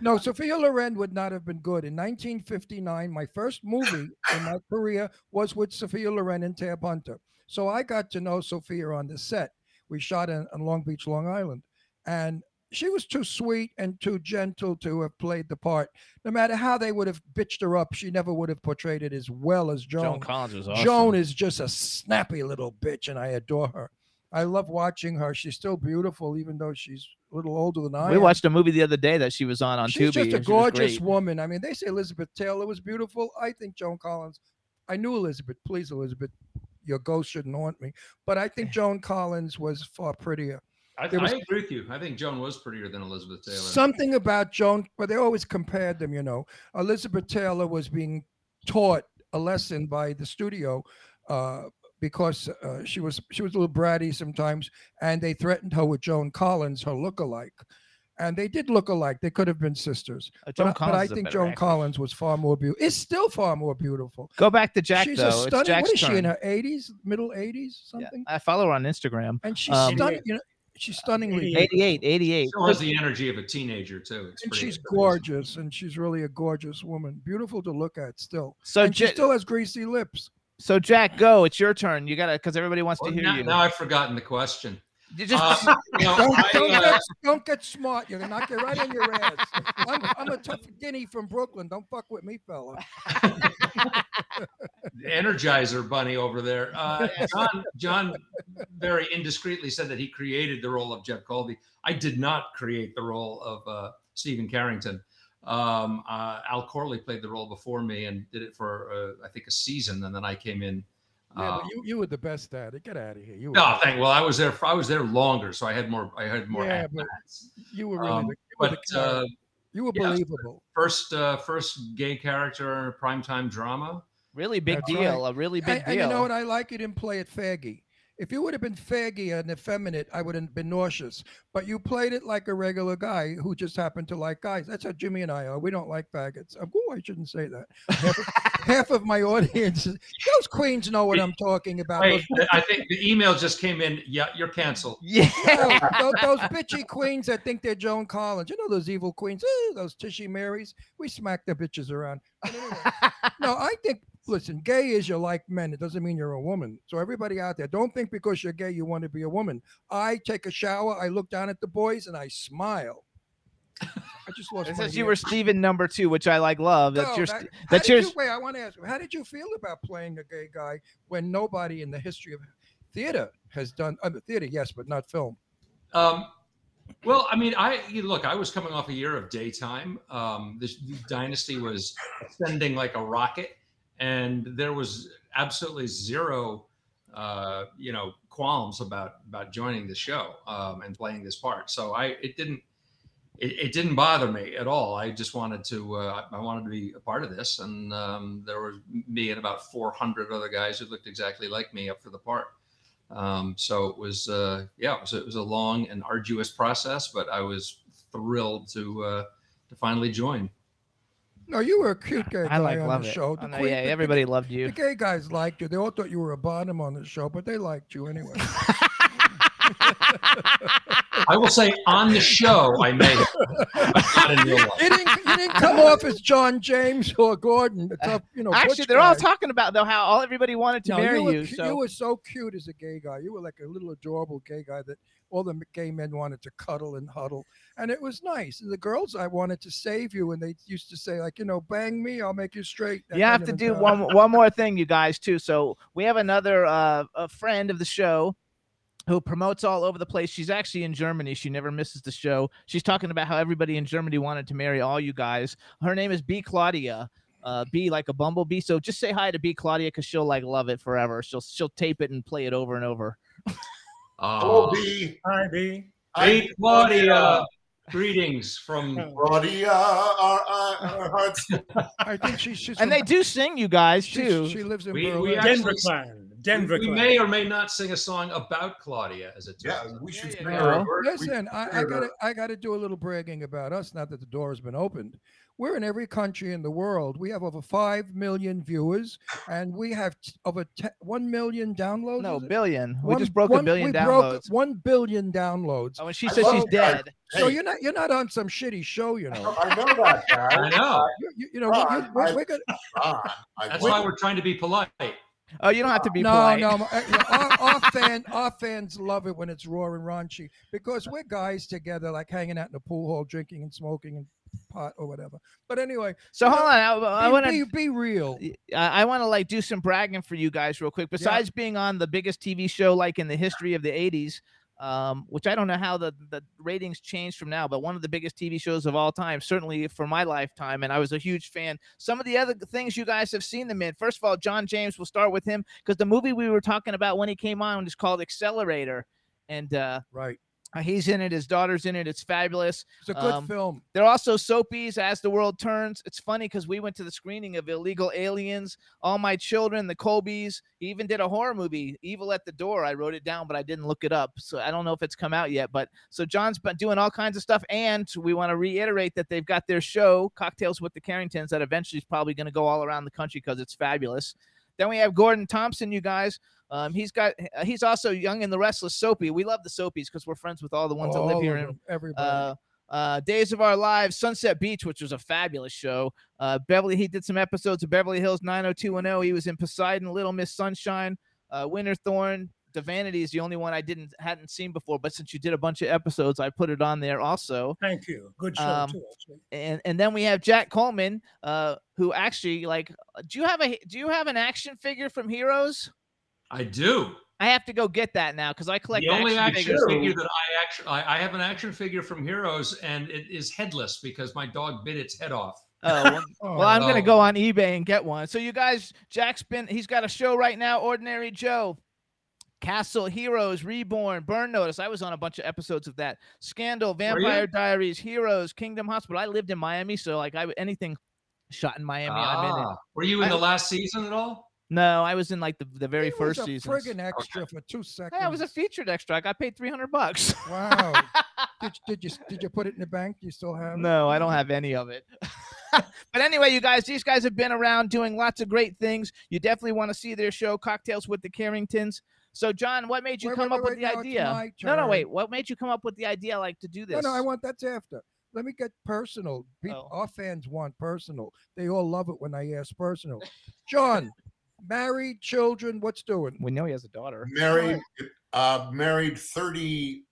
No, Sophia Loren would not have been good. In nineteen fifty-nine, my first movie in my career was with Sophia Loren and Tab Hunter. So I got to know Sophia on the set. We shot in, in Long Beach, Long Island. And she was too sweet and too gentle to have played the part. No matter how they would have bitched her up, she never would have portrayed it as well as Joan. Joan Collins is awesome. Joan is just a snappy little bitch, and I adore her. I love watching her. She's still beautiful, even though she's a little older than I am. We watched a movie the other day that she was on on Tubi. She's just a gorgeous woman. I mean, they say Elizabeth Taylor was beautiful. I think Joan Collins. I knew Elizabeth. Please, Elizabeth, your ghost shouldn't haunt me. But I think Joan Collins was far prettier. I, th- was, I agree with you. I think Joan was prettier than Elizabeth Taylor. Something about Joan, but they always compared them, you know. Elizabeth Taylor was being taught a lesson by the studio uh, because uh, she was she was a little bratty sometimes, and they threatened her with Joan Collins, her lookalike. And they did look alike. They could have been sisters. Uh, but, but I think Joan actress. Collins was far more beautiful. It's still far more beautiful. Go back to Jack, she's though. A stunning, it's Jack's what is she, turn. In her eighties, middle eighties, something? Yeah, I follow her on Instagram. And she's um, stunning. You know, she's stunningly eighty-eight, eighty-eight. She has the energy of a teenager too. It's and she's amazing. Gorgeous, and she's really a gorgeous woman. Beautiful to look at still. So and J- she still has greasy lips. So Jack, go. It's your turn. You gotta, because everybody wants well, to hear now, you. Now I've forgotten the question. You just uh, you know, don't, I, don't, uh, get, don't get smart. You're gonna knock it right in your ass. I'm, I'm a tough guinea from Brooklyn. Don't fuck with me, fella. The Energizer Bunny over there. Uh, John, John very indiscreetly said that he created the role of Jeff Colby. I did not create the role of uh, Stephen Carrington. Um, uh, Al Corley played the role before me and did it for uh, I think a season, and then I came in. Yeah, but you, you were the best at it. Get out of here. You were no, thank. Well, I was there. For, I was there longer, so I had more. I had more. Yeah, but you were really. Um, the, you, but, were uh, you were yeah, believable. First, uh, first gay character, primetime drama. Really big That's deal. Right. A really big I, deal. And you know what? I like you didn't play it faggy. If you would have been faggy and effeminate, I would have been nauseous. But you played it like a regular guy who just happened to like guys. That's how Jimmy and I are. We don't like faggots. Oh, I shouldn't say that. Half, half of my audience, those queens know what I'm talking about. Wait, those, I think the email just came in. Yeah, you're canceled. Yeah, those, those bitchy queens that think they're Joan Collins. You know those evil queens, eh, those Tishy Marys. We smack the bitches around. But anyway, no, I think. Listen, gay is you're like men. It doesn't mean you're a woman. So everybody out there, don't think because you're gay you want to be a woman. I take a shower, I look down at the boys, and I smile. I just lost. It says you were Stephen number two, which I like. Love that's no, your. That, that's your. You, wait, I want to ask you, how did you feel about playing a gay guy when nobody in the history of theater has done uh, theater? Yes, but not film. Um. Well, I mean, I look. I was coming off a year of daytime. Um, the Dynasty was ascending like a rocket, and there was absolutely zero, uh, you know, qualms about about joining the show um, and playing this part. So I, it didn't, it, it didn't bother me at all. I just wanted to, uh, I wanted to be a part of this, and um, there were me and about four hundred other guys who looked exactly like me up for the part. Um, so it was, uh, yeah, it was, it was a long and arduous process, but I was thrilled to, uh, to finally join. No, you were a cute guy. I like, love it. Show. Oh, no, queen, yeah, the, everybody the, loved you. The gay guys liked you. They all thought you were a bottom on the show, but they liked you anyway. I will say on the show, I made it. Not in real life. It didn't, it didn't come off as John James or Gordon. The tough, you know, actually, they're guy. all talking about though how all everybody wanted to no, marry you. Were, you, so. You were so cute as a gay guy. You were like a little adorable gay guy that all the gay men wanted to cuddle and huddle, and it was nice. And the girls, I wanted to save you, and they used to say like, you know, bang me, I'll make you straight. That you have to do one one more thing, you guys too. So we have another uh, a friend of the show who promotes all over the place. She's actually in Germany. She never misses the show. She's talking about how everybody in Germany wanted to marry all you guys. Her name is B. Claudia, uh, B like a bumblebee. So just say hi to B. Claudia because she'll like love it forever. She'll she'll tape it and play it over and over. Uh, oh, B. Hi, B. B. Claudia. Greetings from Claudia, our, our, our hearts. I think she, she's and from, they do sing, you guys, too. She, she lives in we, we Denver. Actually, Denver. We, we may or may not sing a song about Claudia as a team. Yeah, we should. Yeah, yeah. Listen, I, I gotta, I gotta do a little bragging about us. Not that the door has been opened. We're in every country in the world. We have over five million viewers, and we have t- over t- one million downloads. No, billion. One, we just broke one, a billion we downloads. Broke one billion downloads. Oh, and she I says she's dead. That. So hey. you're not you're not on some shitty show, you know. I know that, guy. I know. You, you know, Ron, we're, we're, we're gonna. Ron, that's why we're trying to be polite. Oh, you don't have to be no, polite. No, no. Our, our, fan, our fans love it when it's raw and raunchy because we're guys together, like hanging out in the pool hall, drinking and smoking and pot or whatever. But anyway. So hold know, on. I, I want to be, be real. I, I want to like do some bragging for you guys real quick. Besides yeah. being on the biggest T V show like in the history of the eighties, um, which I don't know how the, the ratings changed from now, but one of the biggest T V shows of all time, certainly for my lifetime, and I was a huge fan. Some of the other things you guys have seen them in. First of all, John James, we'll start with him, because the movie we were talking about when he came on is called Accelerator, and uh, right. he's in it, his daughter's in it, it's fabulous. It's a good um, film. There are also Soapies, As the World Turns. It's funny, because we went to the screening of Illegal Aliens, All My Children, The Colby's. He even did a horror movie, Evil at the Door. I wrote it down, but I didn't look it up. So I don't know if it's come out yet. But so John's been doing all kinds of stuff. And we want to reiterate that they've got their show, Cocktails with the Carringtons, that eventually is probably going to go all around the country because it's fabulous. Then we have Gordon Thomson, you guys. Um, he's got. He's also Young and the Restless, Soapy. We love the Soapies because we're friends with all the ones oh, that live here. In, everybody. Uh, Uh, Days of Our Lives, Sunset Beach, which was a fabulous show. Uh, Beverly, he did some episodes of Beverly Hills nine oh two one oh. He was in Poseidon, Little Miss Sunshine, uh, Winterthorn. The Vanity is the only one I didn't hadn't seen before, but since you did a bunch of episodes, I put it on there also. Thank you. Good show um, too. Actually. And and then we have Jack Coleman, uh, who actually like. Do you have a Do you have an action figure from Heroes? I do. I have to go get that now because I collect the only action, action figure that I actually I, I have an action figure from Heroes, and it is headless because my dog bit its head off. Oh well, oh, well I'm oh. gonna go on eBay and get one. So you guys, Jack's been he's got a show right now, Ordinary Joe, Castle, Heroes, Reborn, Burn Notice. I was on a bunch of episodes of that. Scandal, Vampire Diaries, Heroes, Kingdom Hospital. I lived in Miami, so like I anything shot in Miami, ah. I'm in it. Were you in I, the last season at all? No, I was in like the, the very he first season. I was a friggin' extra okay. for two seconds. Hey, I was a featured extra. I got paid three hundred bucks. Wow. did, did you did you put it in the bank? Do you still have it? No, I don't have any of it. But anyway, you guys, these guys have been around doing lots of great things. You definitely want to see their show, Cocktails with the Carringtons. So, John, what made you wait, come wait, up wait, with wait, the no, idea? No, no, wait. What made you come up with the idea like to do this? No, no, I want that's after. Let me get personal. People, oh. Our fans want personal. They all love it when I ask personal. John. Married, children, what's doing? We know he has a daughter. Married, uh, married thirty,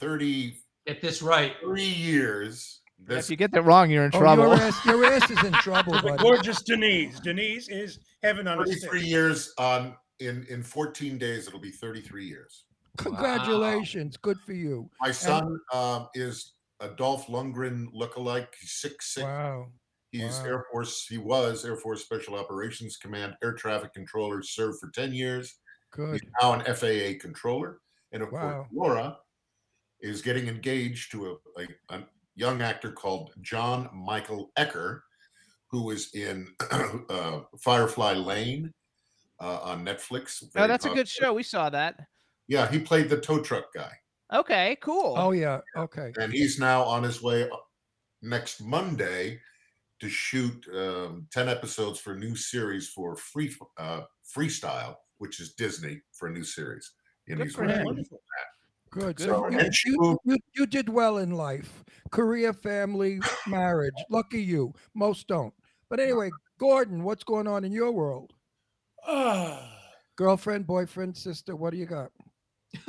thirty Get this right. Three years. This... If you get that wrong, you're in oh, trouble. Your ass, your ass is in trouble, buddy. Gorgeous Denise. Denise is heaven on earth. thirty-three years. Um, in, in fourteen days, it'll be thirty-three years. Congratulations. Wow. Good for you. My son and... uh, is a Dolph Lundgren lookalike. He's six foot six. Wow. He's wow. Air Force. He was Air Force Special Operations Command air traffic controller, served for ten years. Good. He's now an F A A controller. And of wow. course, Laura is getting engaged to a, a, a young actor called John Michael Ecker, who was in uh, Firefly Lane uh, on Netflix. Very oh, that's popular. A good show. We saw that. Yeah, he played the tow truck guy. Okay, cool. Oh, yeah. Okay. And he's now on his way next Monday to shoot um, ten episodes for a new series for free uh, Freestyle, which is Disney, for a new series. And he's wonderful. Good. So, you, you, you, you did well in life. Career, family, marriage. Lucky you. Most don't. But anyway, Gordon, what's going on in your world? Uh, Girlfriend, boyfriend, sister, what do you got?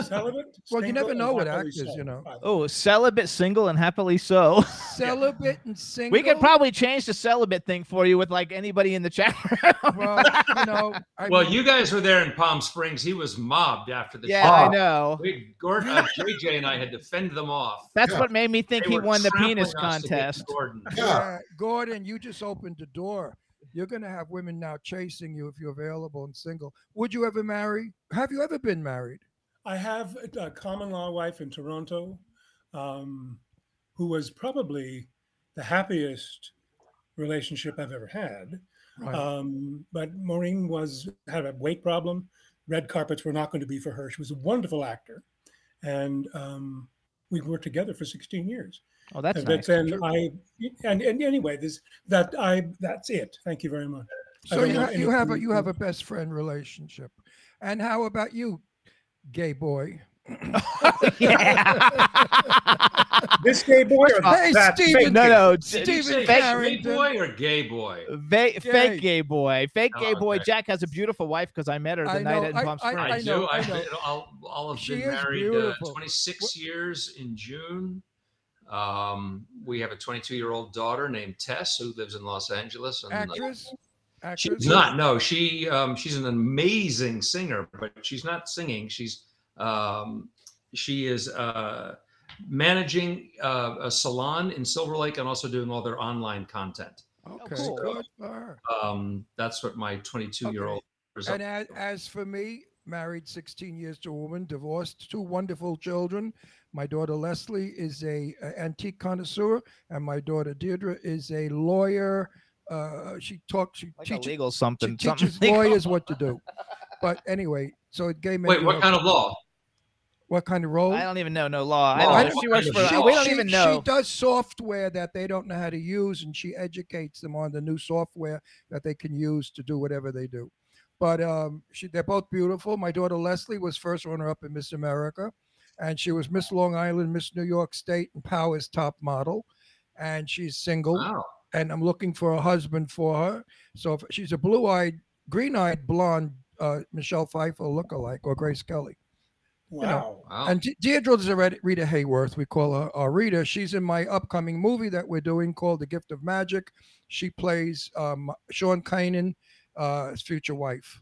Celibate? Well, you never know what actors, so, you know. Oh, celibate, single, and happily so. Celibate and single? We could probably change the celibate thing for you with, like, anybody in the chat room. Well, you know. I well, mean, you guys were there in Palm Springs. He was mobbed after the yeah, show. I know. We, Gordon, uh, J J and I had to fend them off. That's yeah. what made me think they he won the penis contest. Gordon. Yeah. Uh, Gordon, you just opened the door. You're going to have women now chasing you if you're available and single. Would you ever marry? Have you ever been married? I have a common law wife in Toronto um, who was probably the happiest relationship I've ever had. Right. Um, but Maureen was had a weight problem. Red carpets were not going to be for her. She was a wonderful actor. And um, we worked together for sixteen years. Oh, that's and nice. Then sure. I, and, and anyway, this, that I, that's it. Thank you very much. So you, ha- you, have a, you have a best friend relationship. And how about you? Gay boy. Oh, yeah. This gay boy or hey, that Stephen, no, no, Stephen Carrington. Fake gay boy or gay boy? Va- gay. Fake gay boy. Fake oh, gay boy. Okay. Jack has a beautiful wife because I met her the I night know, at I, Palm Springs. I, I, I do. I know. I'll, I'll have she been married uh, twenty-six what? years in June. Um, we have a twenty-two-year-old daughter named Tess who lives in Los Angeles. And Actress? Like, Actress? She's not. No, she um, she's an amazing singer, but she's not singing. She's um, she is uh, managing uh, a salon in Silver Lake and also doing all their online content. Okay, so, good for her. Um, that's what my twenty-two-year-old. Okay. And as, as for me, married sixteen years to a woman, divorced, two wonderful children. My daughter Leslie is a, a antique connoisseur, and my daughter Deirdre is a lawyer. Uh, she talks. She like teaches legal something. She something teaches legal. Lawyers what to do. But anyway, so it gave me. Wait, what know, kind of law? What kind of role? I don't even know. No law. law. I don't. She works for. She, we don't she, even know. She does software that they don't know how to use, and she educates them on the new software that they can use to do whatever they do. But um, she, they're both beautiful. My daughter Leslie was first runner-up in Miss America, and she was Miss Long Island, Miss New York State, and Power's top model. And she's single. Wow. And I'm looking for a husband for her. So if she's a blue-eyed, green-eyed, blonde uh, Michelle Pfeiffer lookalike or Grace Kelly. Wow. You know? Wow. And De- Deirdre is a Rita Hayworth. We call her our Rita. She's in my upcoming movie that we're doing called The Gift of Magic. She plays um, Sean Kanan, uh, his future wife.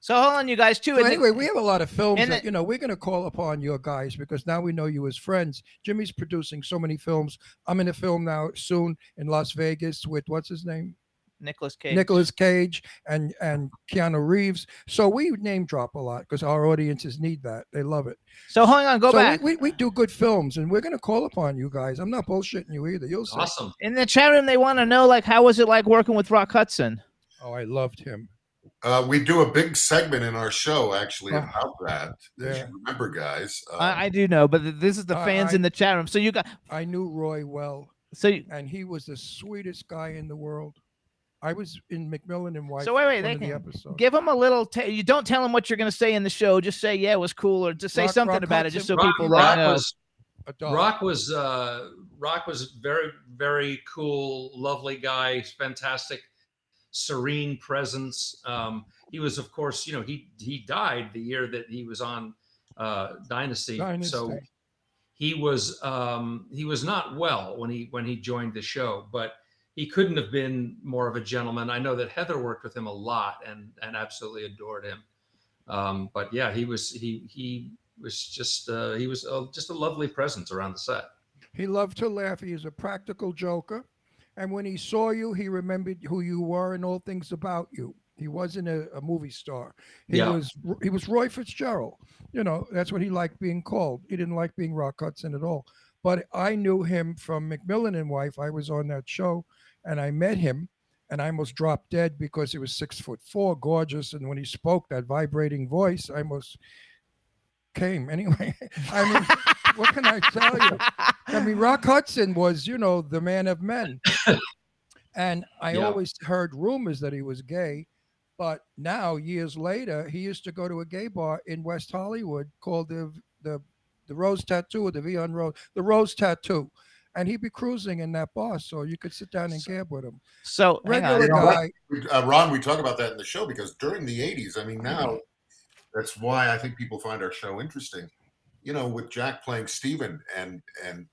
So hold on, you guys, too. So anyway, the, we have a lot of films that, the, you know, we're going to call upon your guys because now we know you as friends. Jimmy's producing so many films. I'm in a film now soon in Las Vegas with, what's his name? Nicolas Cage. Nicolas Cage and, and Keanu Reeves. So we name drop a lot because our audiences need that. They love it. So hang on, go so back. We, we, we do good films, and we're going to call upon you guys. I'm not bullshitting you either. You'll see. Awesome. In the chat room, they want to know, like, how was it like working with Rock Hudson? Oh, I loved him. Uh, we do a big segment in our show, actually, oh, about that. Yeah. You remember, guys. Um, I, I do know, but this is the fans I, I, in the chat room. So you got. I knew Roy well, so you, and he was the sweetest guy in the world. I was in Macmillan and Wife. So wait, wait, they can the episode. Give him a little. T- you don't tell him what you're going to say in the show. Just say, yeah, it was cool, or just say rock, something rock about it, just so rock, people rock know. Was, rock was uh, Rock was very, very cool, lovely guy, fantastic. Serene presence. Um, he was, of course, you know, he he died the year that he was on uh, Dynasty. Dynasty. So he was um, he was not well when he when he joined the show, but he couldn't have been more of a gentleman. I know that Heather worked with him a lot and and absolutely adored him. Um, but yeah, he was he he was just uh, he was uh, just a lovely presence around the set. He loved to laugh. He was a practical joker, and when he saw you, he remembered who you were and all things about you. He wasn't a, a movie star. He yeah. was he was Roy Fitzgerald. You know, that's what he liked being called. He didn't like being Rock Hudson at all. But I knew him from Macmillan and Wife. I was on that show. And I met him, and I almost dropped dead because he was six foot four, gorgeous. And when he spoke, that vibrating voice, I almost came. Anyway, I mean, what can I tell you? I mean, Rock Hudson was, you know, the man of men. And I yeah. always heard rumors that he was gay. But now, years later, he used to go to a gay bar in West Hollywood called the the, the Rose Tattoo, or the Vion Rose, the Rose Tattoo. And he'd be cruising in that bar, so you could sit down and so, gab with him. So, regular guy. Uh, Ron, we talk about that in the show because during the eighties, I mean, now that's why I think people find our show interesting. You know, with Jack playing Steven and and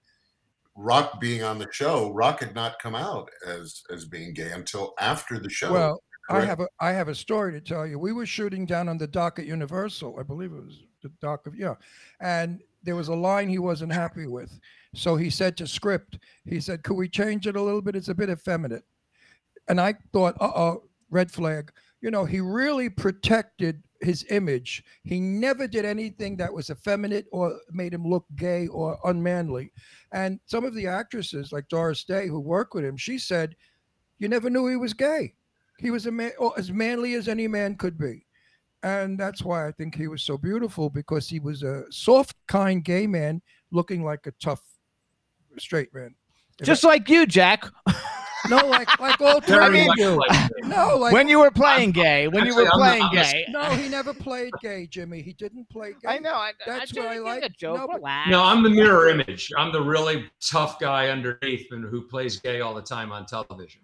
Rock being on the show, Rock had not come out as as being gay until after the show. Well, correct? I have a I have a story to tell you. We were shooting down on the dock at Universal, I believe it was the dock of yeah, and there was a line he wasn't happy with. So he said to script, he said, could we change it a little bit? It's a bit effeminate. And I thought, uh-oh, red flag. You know, he really protected his image. He never did anything that was effeminate or made him look gay or unmanly. And some of the actresses like Doris Day who worked with him, she said, you never knew he was gay. He was a man, or as manly as any man could be. And that's why I think he was so beautiful, because he was a soft, kind gay man looking like a tough straight man, just it, like you, Jack. No, like like all three of you. No, like when you were playing I'm, gay. When actually, you were playing not, gay. No, he never played gay, Jimmy. He didn't play gay. I know. I, That's I what I like. A joke, no, but, no, I'm the mirror image. I'm the really tough guy underneath, and who plays gay all the time on television.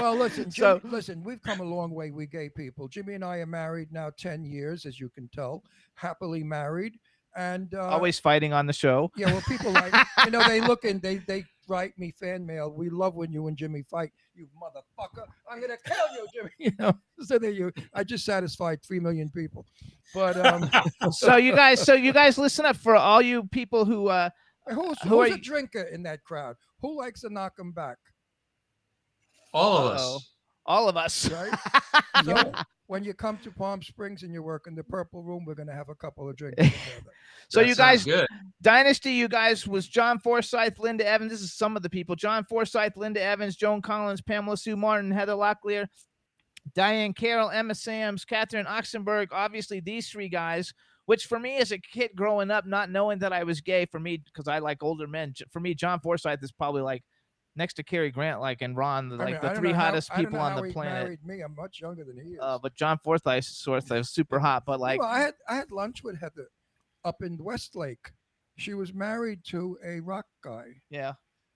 Well, listen, Jimmy, so, listen, we've come a long way. We gay people. Jimmy and I are married now ten years, as you can tell, happily married. And uh, always fighting on the show. Yeah, well, people like, you know, they look and they they write me fan mail. We love when you and Jimmy fight, you motherfucker. I'm gonna kill you, Jimmy. You know, so there you. I just satisfied three million people. But um, so you guys, so you guys, listen up for all you people who uh, who's, who who's a drinker in that crowd. Who likes to knock them back? All of Uh-oh. us. All of us. Right? So, when you come to Palm Springs and you work in the Purple Room, we're going to have a couple of drinks together. So that you guys, good. Dynasty, you guys was John Forsythe, Linda Evans. This is some of the people. John Forsythe, Linda Evans, Joan Collins, Pamela Sue Martin, Heather Locklear, Diane Carroll, Emma Sams, Catherine Oxenberg. Obviously, these three guys, which for me as a kid growing up, not knowing that I was gay, for me, because I like older men, for me, John Forsythe is probably like, next to Cary Grant, like and Ron, like I mean, the three hottest how, people on the planet. Me. I'm much younger than he is. Uh, but John Forsythe is super hot. But like, well, I had I had lunch with Heather up in Westlake. She was married to a rock guy. Yeah,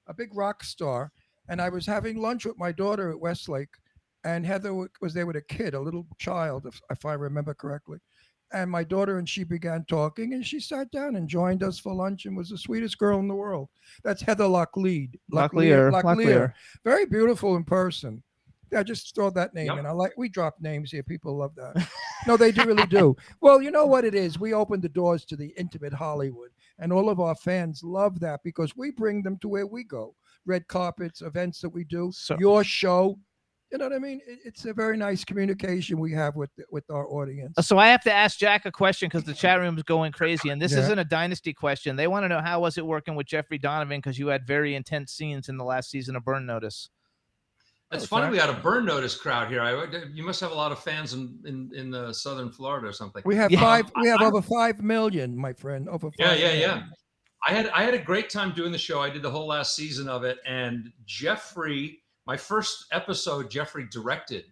a big rock star. And I was having lunch with my daughter at Westlake, and Heather was there with a kid, a little child, if, if I remember correctly. And my daughter and she began talking, and she sat down and joined us for lunch and was the sweetest girl in the world. That's Heather Locklear. Locklear. Locklear. Locklear. Very beautiful in person. I just throw that name yep. in. I like, we drop names here. People love that. No, they do really do. Well, you know what it is? We opened the doors to the intimate Hollywood, and all of our fans love that because we bring them to where we go. Red carpets, events that we do, so- your show. You know what I mean? It's a very nice communication we have with with our audience. So I have to ask Jack a question because the chat room is going crazy, and this yeah. isn't a Dynasty question. They want to know, how was it working with Jeffrey Donovan, because you had very intense scenes in the last season of Burn Notice. It's oh, funny Jack. We got a Burn Notice crowd here. I, you must have a lot of fans in in, in the Southern Florida or something. We have yeah. five. We have I, over five million, my friend. Over five yeah, yeah, million. yeah. I had I had a great time doing the show. I did the whole last season of it, and Jeffrey. My first episode, Jeffrey directed,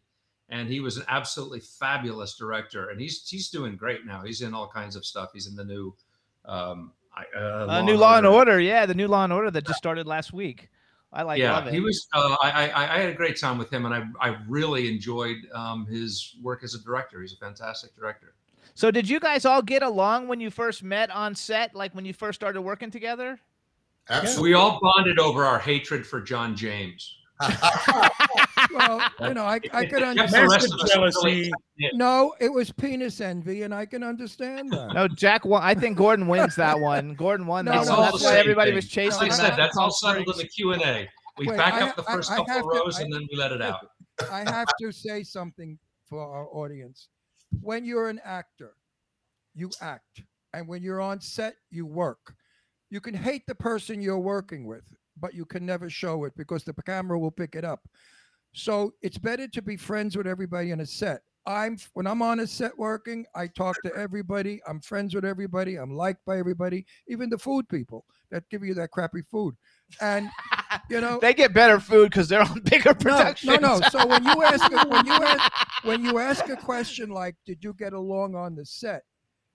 and he was an absolutely fabulous director. And he's he's doing great now. He's in all kinds of stuff. He's in the new, um, uh, uh, Law new and Law and Order. Order, yeah, the new Law and Order that just started last week. I like, yeah, love it. He was. Uh, I, I I had a great time with him, and I I really enjoyed um, his work as a director. He's a fantastic director. So did you guys all get along when you first met on set, like when you first started working together? Absolutely. We all bonded over our hatred for John James. Well, you know, I, I could understand jealousy. No, it was penis envy, and I can understand that. No, Jack won. I think Gordon wins that one. Gordon won that it's one. That's what everybody thing. was chasing. Like I said, that's all settled in the Q and A. We Wait, back I, up the first I, I couple rows, to, I, and then we let it out. I have to say something for our audience. When you're an actor, you act. And when you're on set, you work. You can hate the person you're working with, but you can never show it because the camera will pick it up. So it's better to be friends with everybody on a set. I'm when I'm on a set working, I talk to everybody. I'm friends with everybody. I'm liked by everybody, even the food people that give you that crappy food. And you know they get better food because they're on bigger productions. No, no, no. So when you ask a, when you ask when you ask a question like, "Did you get along on the set?"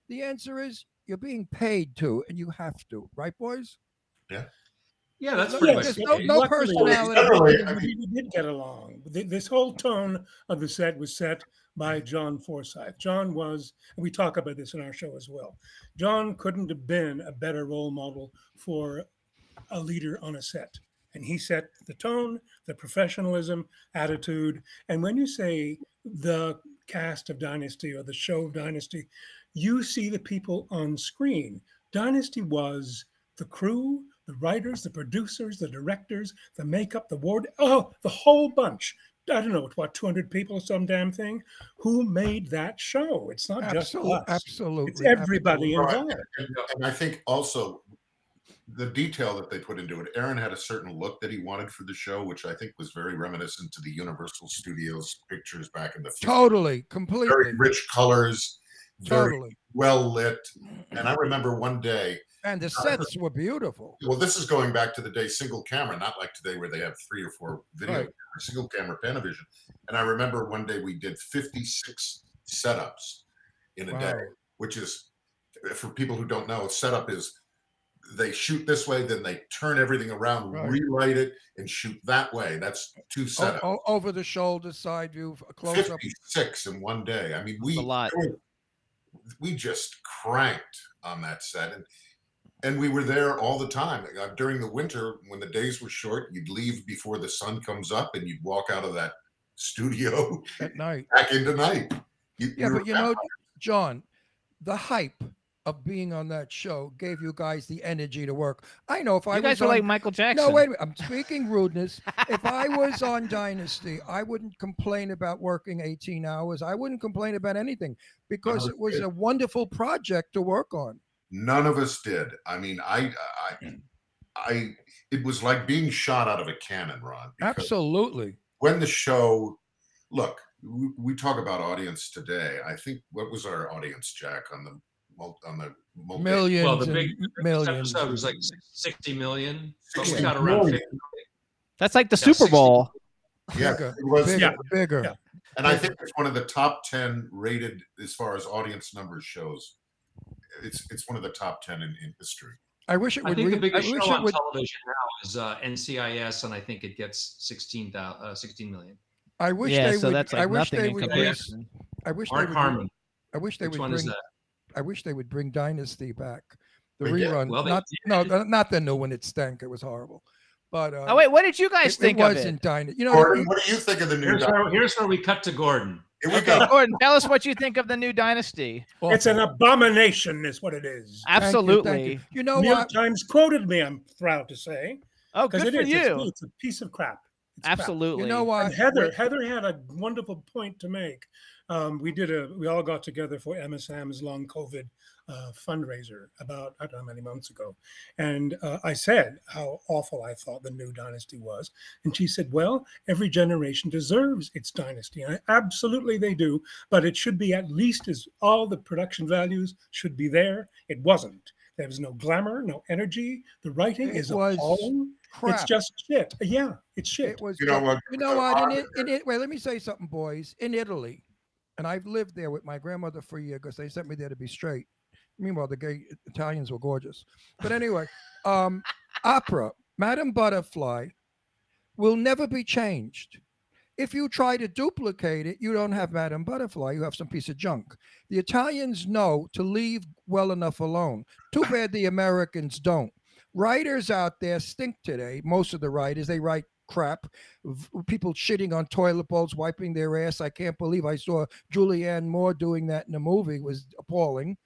the answer is you're being paid to, and you have to, right, boys? Yeah. Yeah, that's pretty yeah, much it. No, no Luckily, personality. I mean, we did get along. This whole tone of the set was set by John Forsythe. John was, and we talk about this in our show as well, John couldn't have been a better role model for a leader on a set. And he set the tone, the professionalism, attitude. And when you say the cast of Dynasty or the show of Dynasty, you see the people on screen. Dynasty was the crew, the writers, the producers, the directors, the makeup, the ward, oh, the whole bunch. I don't know, what, two hundred people or some damn thing? Who made that show? It's not absolutely, just us. Absolutely. It's everybody absolutely. involved. Right. And, and I think also the detail that they put into it, Aaron had a certain look that he wanted for the show, which I think was very reminiscent to the Universal Studios pictures back in the fifties. Totally, completely. Very rich colors, very totally. well lit. And I remember one day, and the sets were beautiful. Well, this is going back to the day single camera, not like today where they have three or four video right. camera, single camera Panavision. And I remember one day we did fifty-six setups in a wow. day, which is, for people who don't know, setup is they shoot this way, then they turn everything around, right. rewrite it, and shoot that way. That's two setups. O- o- over the shoulder, side view, close fifty-six up. fifty-six in one day. I mean, we, we just cranked on that set. And And we were there all the time. During the winter, when the days were short, you'd leave before the sun comes up and you'd walk out of that studio at night, back into night. You, yeah, but you know, high. John, the hype of being on that show gave you guys the energy to work. I know if I you was guys on, are like Michael Jackson. No, wait a minute. I'm speaking rudeness. If I was on Dynasty, I wouldn't complain about working eighteen hours. I wouldn't complain about anything because it was a wonderful project to work on. None of us did. I mean, I, I, I, it was like being shot out of a cannon, Ron. Absolutely. When the show, look, we, we talk about audience today. I think what was our audience, Jack, on the on the millions? Well, the big millions episode was like sixty million, but we got around fifty. That's like the yeah, Super Bowl. Yeah, bigger, it was bigger. Yeah. bigger. Yeah. And bigger. I think it's one of the top ten rated as far as audience numbers shows. It's it's one of the top ten in, in history. I wish it would. I think re- the biggest show on would... television now is uh, N C I S, and I think it gets sixteen million. I wish yeah, they so would. That's like I wish they would. Comparison. I wish Mark they Harmon. Would. I wish they Which would. One bring, is that? I wish they would bring Dynasty back. The but rerun. Yeah. Well, not, no, not the new one. It stank. It was horrible. But uh, oh wait, what did you guys it, think it of it? Dynasty. You know, Gordon, what do you think of the new? Here's, our, here's where we cut to Gordon. Okay, go. Gordon, tell us what you think of the new Dynasty. It's an abomination, is what it is. Absolutely. Thank you, thank you. You know, New York Times quoted me, I'm proud to say. Oh, good it for is. you. It's, it's a piece of crap. It's Absolutely. Crap. You know what? And Heather, Heather had a wonderful point to make. Um, we did a. We all got together for Emma Sam's long COVID uh, fundraiser about I don't know many months ago, and uh, I said how awful I thought the new Dynasty was, and she said, "Well, every generation deserves its Dynasty, and absolutely they do, but it should be at least as all the production values should be there. It wasn't. There was no glamour, no energy. The writing it is all." Crap. It's just shit. Yeah, it's shit. It was. You know what? You know what? In, in, in, wait, let me say something, boys. In Italy, and I've lived there with my grandmother for a year because they sent me there to be straight. Meanwhile, the gay Italians were gorgeous. But anyway, um, opera, Madame Butterfly, will never be changed. If you try to duplicate it, you don't have Madame Butterfly. You have some piece of junk. The Italians know to leave well enough alone. Too bad the Americans don't. Writers out there stink today. Most of the writers, they write crap. People shitting on toilet bowls, wiping their ass. I can't believe I saw Julianne Moore doing that in a movie. It was appalling.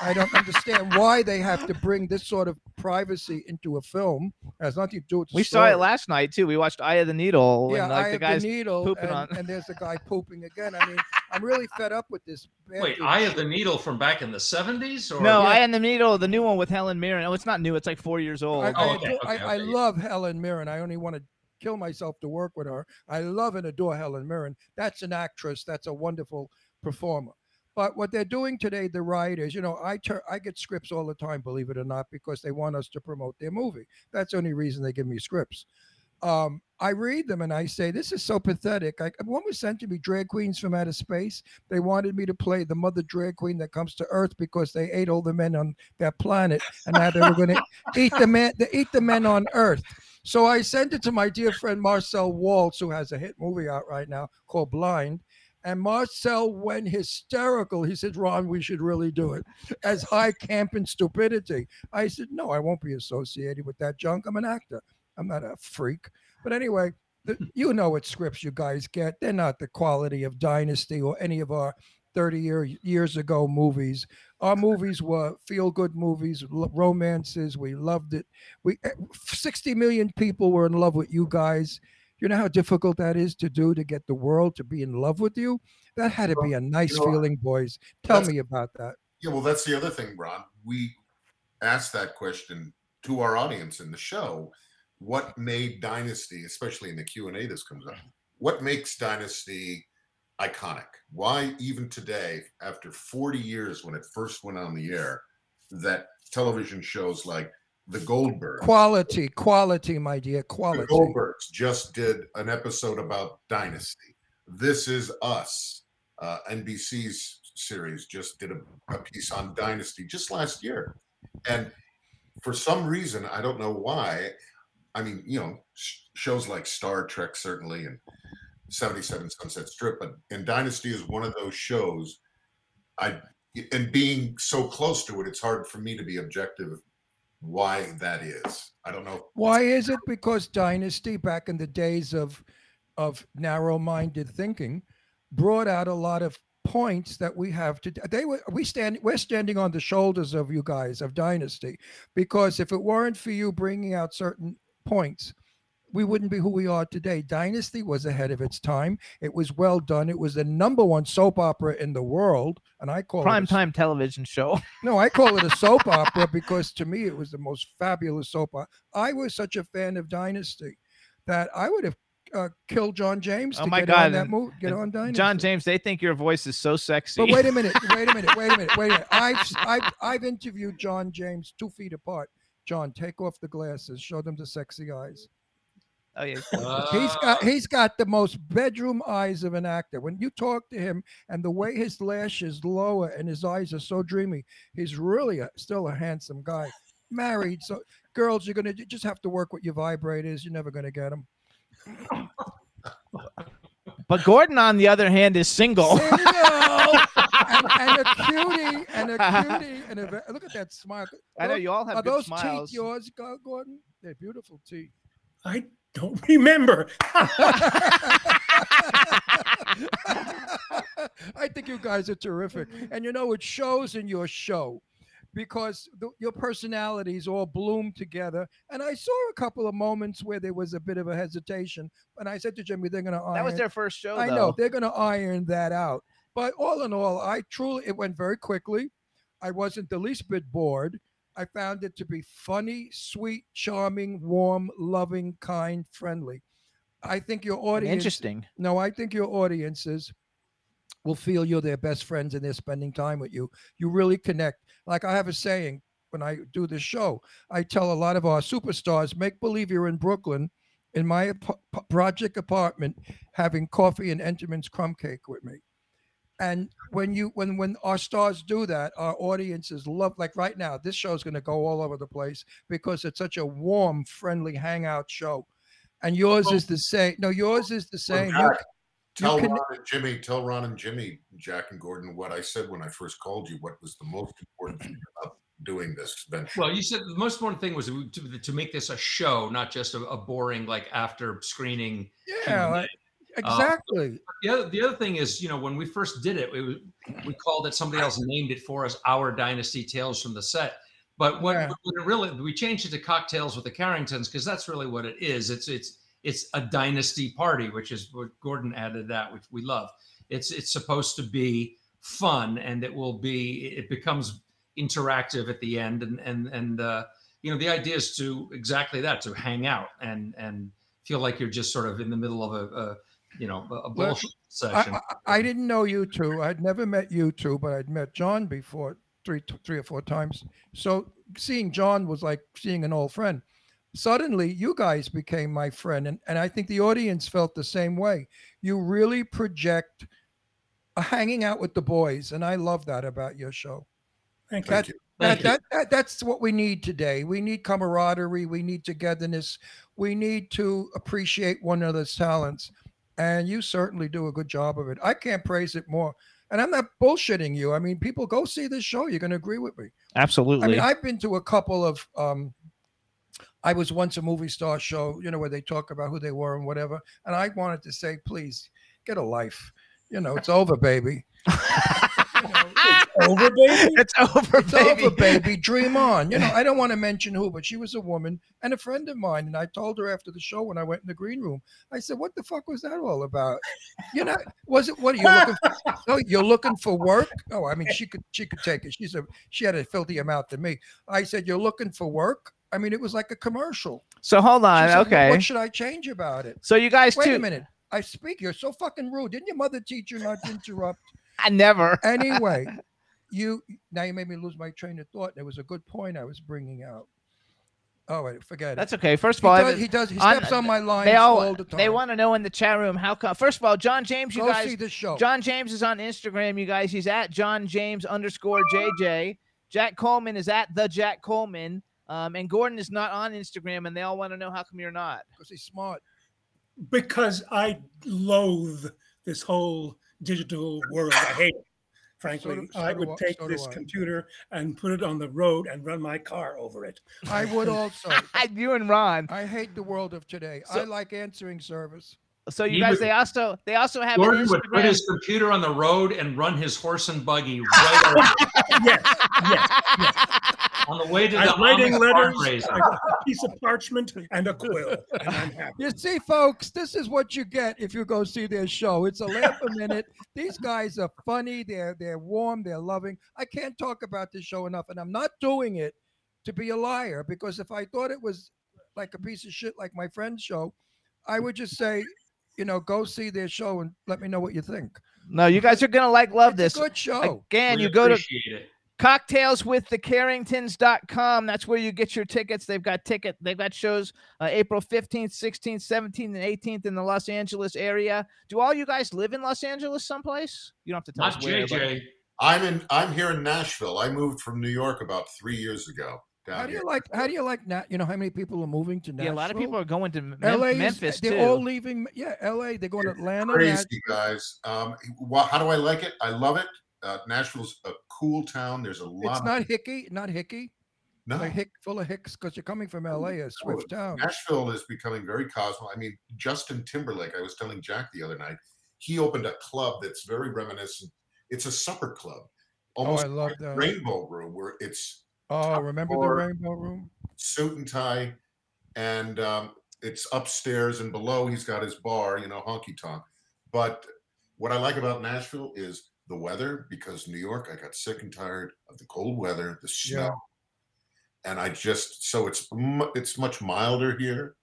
I don't understand why they have to bring this sort of privacy into a film. It has nothing to do with the we story. Saw it last night too. We watched Eye of the Needle. Yeah, and, like, Eye the of guy's the Needle, pooping and, on. And there's the guy pooping again. I mean, I'm really fed up with this. Wait, Eye of the Needle from back in the seventies? Or? No, yeah. Eye of the Needle, the new one with Helen Mirren. Oh, it's not new. It's like four years old. I, oh, I, okay, do, okay, I, okay. I love Helen Mirren. I only want to kill myself to work with her. I love and adore Helen Mirren. That's an actress. That's a wonderful performer. But what they're doing today, the writers, you know, I ter- I get scripts all the time, believe it or not, because they want us to promote their movie. That's the only reason they give me scripts. Um, I read them and I say, this is so pathetic. I, one was sent to me, Drag Queens from Outer Space. They wanted me to play the mother drag queen that comes to Earth because they ate all the men on their planet, and now they were going to eat the men. They eat the men on Earth. So I sent it to my dear friend Marcel Waltz, who has a hit movie out right now called Blind. And Marcel went hysterical. He said, Ron, we should really do it. As high camp and stupidity. I said, no, I won't be associated with that junk. I'm an actor. I'm not a freak. But anyway, the, you know what scripts you guys get. They're not the quality of Dynasty or any of our thirty year, years ago movies. Our movies were feel-good movies, lo- romances. We loved it. We sixty million people were in love with you guys. You know how difficult that is to do, to get the world to be in love with you? That had to be a nice you know, feeling, boys. Tell me about that. Yeah, well, that's the other thing, Ron. We asked that question to our audience in the show. What made Dynasty, especially in the Q and A this comes up, what makes Dynasty iconic? Why even today, after forty years when it first went on the air, that television shows like The Goldbergs. Quality, quality, my dear, quality. The Goldbergs just did an episode about Dynasty. This Is Us, uh, N B C's series, just did a, a piece on Dynasty just last year. And for some reason, I don't know why, I mean, you know, sh- shows like Star Trek, certainly, and seventy-seven Sunset Strip, but and Dynasty is one of those shows, I and being so close to it, it's hard for me to be objective why that is. I don't know. Why is it? Because Dynasty, back in the days of of narrow-minded thinking, brought out a lot of points that we have to. They were we stand we're standing on the shoulders of you guys of Dynasty, because if it weren't for you bringing out certain points, we wouldn't be who we are today. Dynasty was ahead of its time. It was well done. It was the number one soap opera in the world. And I call Prime it Prime time television show. No, I call it a soap opera because to me, it was the most fabulous soap opera. I was such a fan of Dynasty that I would have uh, killed John James oh to my get God. on that movie, get on Dynasty. John James, they think your voice is so sexy. But wait a minute, wait a minute, wait a minute, wait a minute. I've, I've, I've interviewed John James two feet apart. John, take off the glasses. Show them the sexy eyes. Oh, yeah. uh, he's got he's got the most bedroom eyes of an actor. When you talk to him and the way his lashes lower and his eyes are so dreamy, he's really a, still a handsome guy. Married, so girls, you're gonna you just have to work with your vibrators. You're never gonna get them. But Gordon, on the other hand, is single. Single and, and a cutie and a cutie and a look at that smile. I know you all have are good those smiles. Teeth yours, Gordon? They're beautiful teeth. I don't remember. I think you guys are terrific. And you know, it shows in your show because the, your personalities all bloom together. And I saw a couple of moments where there was a bit of a hesitation. And I said to Jimmy, they're going to iron. That was their first show, I though. know. They're going to iron that out. But all in all, I truly, it went very quickly. I wasn't the least bit bored. I found it to be funny, sweet, charming, warm, loving, kind, friendly. I think your audience... Interesting. No, I think your audiences will feel you're their best friends and they're spending time with you. You really connect. Like I have a saying when I do this show, I tell a lot of our superstars, make believe you're in Brooklyn in my ap- project apartment having coffee and Entenmann's crumb cake with me. And when you when when our stars do that, our audiences love, like right now, this show is going to go all over the place because it's such a warm, friendly hangout show. And yours is the same. No, yours is the same. You, Tell Ron and Jimmy, tell Ron and Jimmy, Jack and Gordon, what I said when I first called you. What was the most important thing about doing this venture? Well, you said the most important thing was to, to make this a show, not just a, a boring, like, after screening. Yeah, like, exactly. Um, the, other, the other thing is, you know, when we first did it, it was, we called it, somebody else named it for us, Our Dynasty Tales from the Set. But what, yeah. what it really, we changed it to Cocktails with the Carringtons because that's really what it is. It's, it's, It's a dynasty party, which is what Gordon added that, which we love. It's it's supposed to be fun, and it will be, it becomes interactive at the end. And, and, and uh, you know, the idea is to exactly that, to hang out and, and feel like you're just sort of in the middle of a, a you know, a bullshit well, session. I, I, I didn't know you two. I'd never met you two, but I'd met John before three, three or four times. So seeing John was like seeing an old friend. Suddenly, you guys became my friend, and, and I think the audience felt the same way. You really project a hanging out with the boys, and I love that about your show. Thank that, you. That, Thank that, you. That, that, that's what we need today. We need camaraderie. We need togetherness. We need to appreciate one another's talents, and you certainly do a good job of it. I can't praise it more. And I'm not bullshitting you. I mean, people, go see this show. You're going to agree with me. Absolutely. I mean, I've been to a couple of um, – I was once a movie star show, you know, where they talk about who they were and whatever. And I wanted to say, please get a life. You know, it's over, baby. you know, it's over, baby. It's over, it's baby. over, baby. Dream on. You know, I don't want to mention who, but she was a woman and a friend of mine. And I told her after the show when I went in the green room, I said, "What the fuck was that all about? You know, was it what are you looking for? No, you're looking for work? Oh, I mean, she could she could take it. She's a she had a filthy amount to me. I said, "You're looking for work." I mean, it was like a commercial. So hold on. Said, okay. What should I change about it? So you guys, wait too- a minute. I speak. You're so fucking rude. Didn't your mother teach you not to interrupt? I never. Anyway, you now you made me lose my train of thought. There was a good point I was bringing out. Oh, wait, forget it. That's okay. First of all, he does. He, does, he steps on, on my lines they all, all the time. They want to know in the chat room how come. First of all, John James, you Go guys. see the show. John James is on Instagram, you guys. He's at John James underscore J J. Jack Coleman is at the Jack Coleman. Um, and Gordon is not on Instagram, and they all want to know how come you're not. Because he's smart. Because I loathe this whole digital world. I hate it, frankly. So do, so I would do, take so this computer and put it on the road and run my car over it. I would also. You and Ron. I hate the world of today. So, I like answering service. So you, you guys, would, they also they also have Gordon an Instagram. Would put his computer on the road and run his horse and buggy right over. Yes, yes, yes. On the way to I'm the writing letters, a piece of parchment and a quill. And I'm happy. You see, folks, this is what you get if you go see their show. It's a laugh a minute. These guys are funny. They're they're warm. They're loving. I can't talk about this show enough, and I'm not doing it to be a liar. Because if I thought it was like a piece of shit, like my friend's show, I would just say, you know, go see their show and let me know what you think. No, you guys are gonna like love it's this a good show. Again, we you go to. It. cocktails with the carringtons dot com. That's where you get your tickets. They've got ticket. They've got shows uh, April fifteenth, sixteenth, seventeenth, and eighteenth in the Los Angeles area. Do all you guys live in Los Angeles someplace? You don't have to tell Not us where, J J. But... I'm in I'm here in Nashville. I moved from New York about three years ago. Down how do you here. like how do you like Nat? You know how many people are moving to Nashville? Yeah, a lot of people are going to Mem- L A is, Memphis they're too. They're all leaving yeah, L A. They're going it's to Atlanta. Crazy guys. Um well, how do I like it? I love it. Uh, Nashville's a cool town. There's a lot. It's not of- hicky, not hicky. No, like hick, full of hicks because you're coming from L A, a swift no, town. Nashville is becoming very cosmopolitan. I mean, Justin Timberlake. I was telling Jack the other night. He opened a club that's very reminiscent. It's a supper club, almost oh, I love like that. Rainbow Room, where it's oh, remember the Rainbow Room? Suit and tie, and um, it's upstairs and below. He's got his bar, you know, honky tonk. But what I like about Nashville is the weather, because New York, I got sick and tired of the cold weather, the snow, yeah. and I just so it's it's much milder here.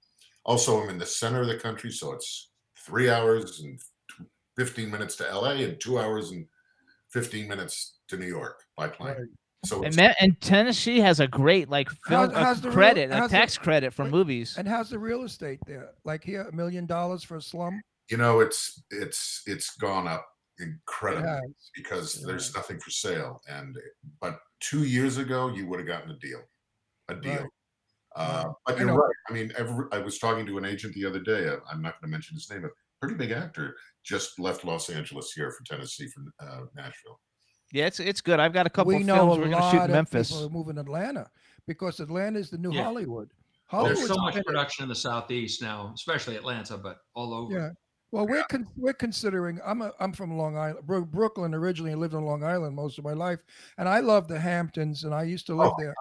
Also, I'm in the center of the country, so it's three hours and fifteen minutes to L A and two hours and fifteen minutes to New York by plane. Right. So and, Ma- and Tennessee has a great like film how's, how's credit, real, like tax the, credit for movies. And how's the real estate there? Like here, a million dollars for a slum? You know, it's it's it's gone up. Incredible yeah. because yeah. there's nothing for sale, and but two years ago you would have gotten a deal, a deal. Right. Uh, yeah. But you're I right. I mean, every, I was talking to an agent the other day. I, I'm not going to mention his name, but pretty big actor just left Los Angeles here for Tennessee from uh, Nashville. Yeah, it's it's good. I've got a couple we of films we're going to shoot in Memphis. We know a lot of people are moving to Atlanta because Atlanta is the new yeah. Hollywood. Hollywood's There's so much better. Production in the Southeast now, especially Atlanta, but all over. Yeah. Well, we're con- we're considering. I'm a, I'm from Long Island, Brooklyn originally, and lived on Long Island most of my life, and I love the Hamptons, and I used to live oh. there.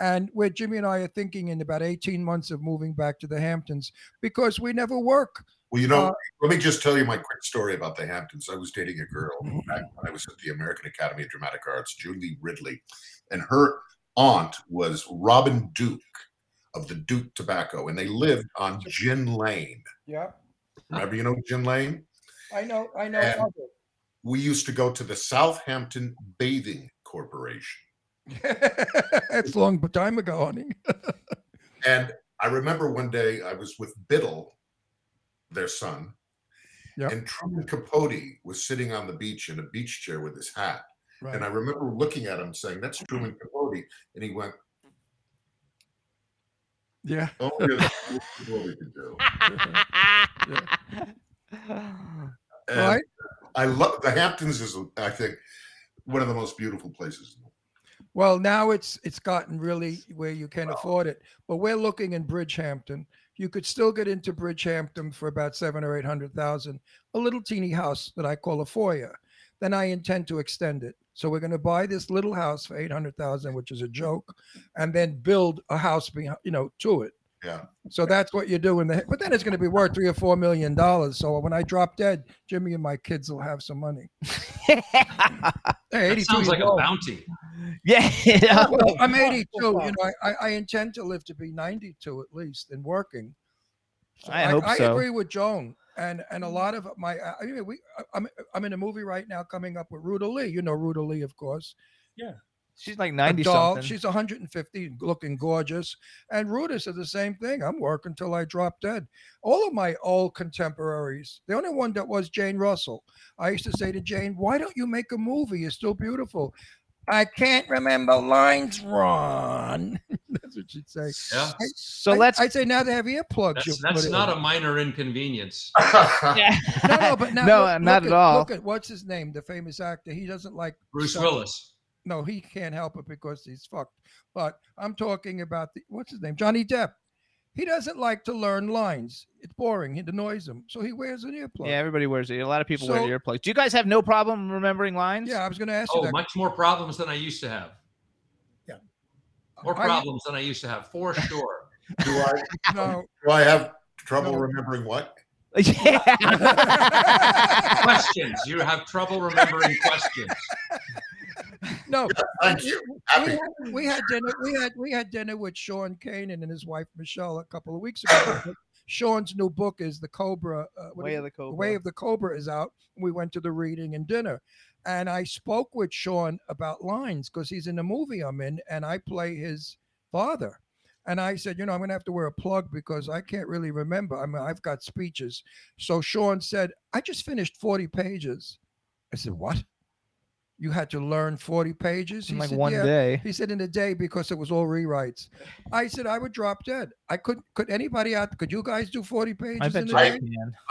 And where Jimmy and I are thinking in about eighteen months of moving back to the Hamptons because we never work. Well, you know, uh, let me just tell you my quick story about the Hamptons. I was dating a girl back when I was at the American Academy of Dramatic Arts, Julie Ridley, and her aunt was Robin Duke of the Duke Tobacco, and they lived on Gin Lane. Yeah. Remember, you know, Gin Lane? I know, I know. And we used to go to the Southampton Bathing Corporation. It's a long time ago, honey. And I remember one day I was with Biddle, their son, yep. and Truman Capote was sitting on the beach in a beach chair with his hat. Right. And I remember looking at him saying, "That's Truman Capote." And he went, "Yeah. Oh, yeah, that's what we can do." yeah. Right. I love the Hamptons, is, I think, one of the most beautiful places in the world. Well, now it's it's gotten really where you can wow. afford it, but we're looking in Bridgehampton. You could still get into Bridgehampton for about seven or eight hundred thousand, a little teeny house that I call a foyer. Then I intend to extend it, so we're going to buy this little house for eight hundred thousand, which is a joke, and then build a house behind, you know, to it. Yeah. So that's what you do in the. But then it's going to be worth three or four million dollars. So when I drop dead, Jimmy and my kids will have some money. hey, that sounds like old. A bounty. Yeah. You know? Well, I'm eighty-two. You know, I, I intend to live to be ninety-two at least, and working. So I, I hope I so. I agree with Joan, and and a lot of my. I mean, we. I'm I'm in a movie right now coming up with Ruta Lee. You know Ruta Lee, of course. Yeah. She's like ninety something. She's one hundred fifty, looking gorgeous. And Ruta said the same thing. I'm working till I drop dead. All of my old contemporaries, the only one that was Jane Russell. I used to say to Jane, "Why don't you make a movie? You're still beautiful." "I can't remember lines, Ron." That's what she'd say. Yeah. I, so I, let's. I'd say now they have earplugs. That's, that's not a minor inconvenience. yeah. No, no, but now, no, look, not look at, at all. Look at what's his name, the famous actor. He doesn't like Bruce stuff. Willis. No, he can't help it because he's fucked. But I'm talking about the what's his name, Johnny Depp. He doesn't like to learn lines. It's boring. It annoys him, so he wears an earplug. Yeah, everybody wears it. A lot of people so, wear earplugs. Do you guys have no problem remembering lines? Yeah, I was going to ask oh, you that. Oh, much more problems than I used to have. Yeah, more I, problems than I used to have for sure. do I? No. Do I have trouble no. remembering what? Yeah. Questions. You have trouble remembering questions. No, we, we, we had dinner. We had we had dinner with Sean Kanan and his wife Michelle a couple of weeks ago. Sean's new book is The Cobra. Uh, Way of the Cobra. Way of the Cobra is out. We went to the reading and dinner, and I spoke with Sean about lines because he's in the movie I'm in, and I play his father. And I said, you know, I'm going to have to wear a plug because I can't really remember. I mean, I've got speeches. So Sean said, "I just finished forty pages." I said, "What? You had to learn forty pages?" He like said, one yeah. day. He said, "In a day, because it was all rewrites." I said, "I would drop dead. I couldn't. Could anybody out? Could you guys do forty pages I bet in a I, day?"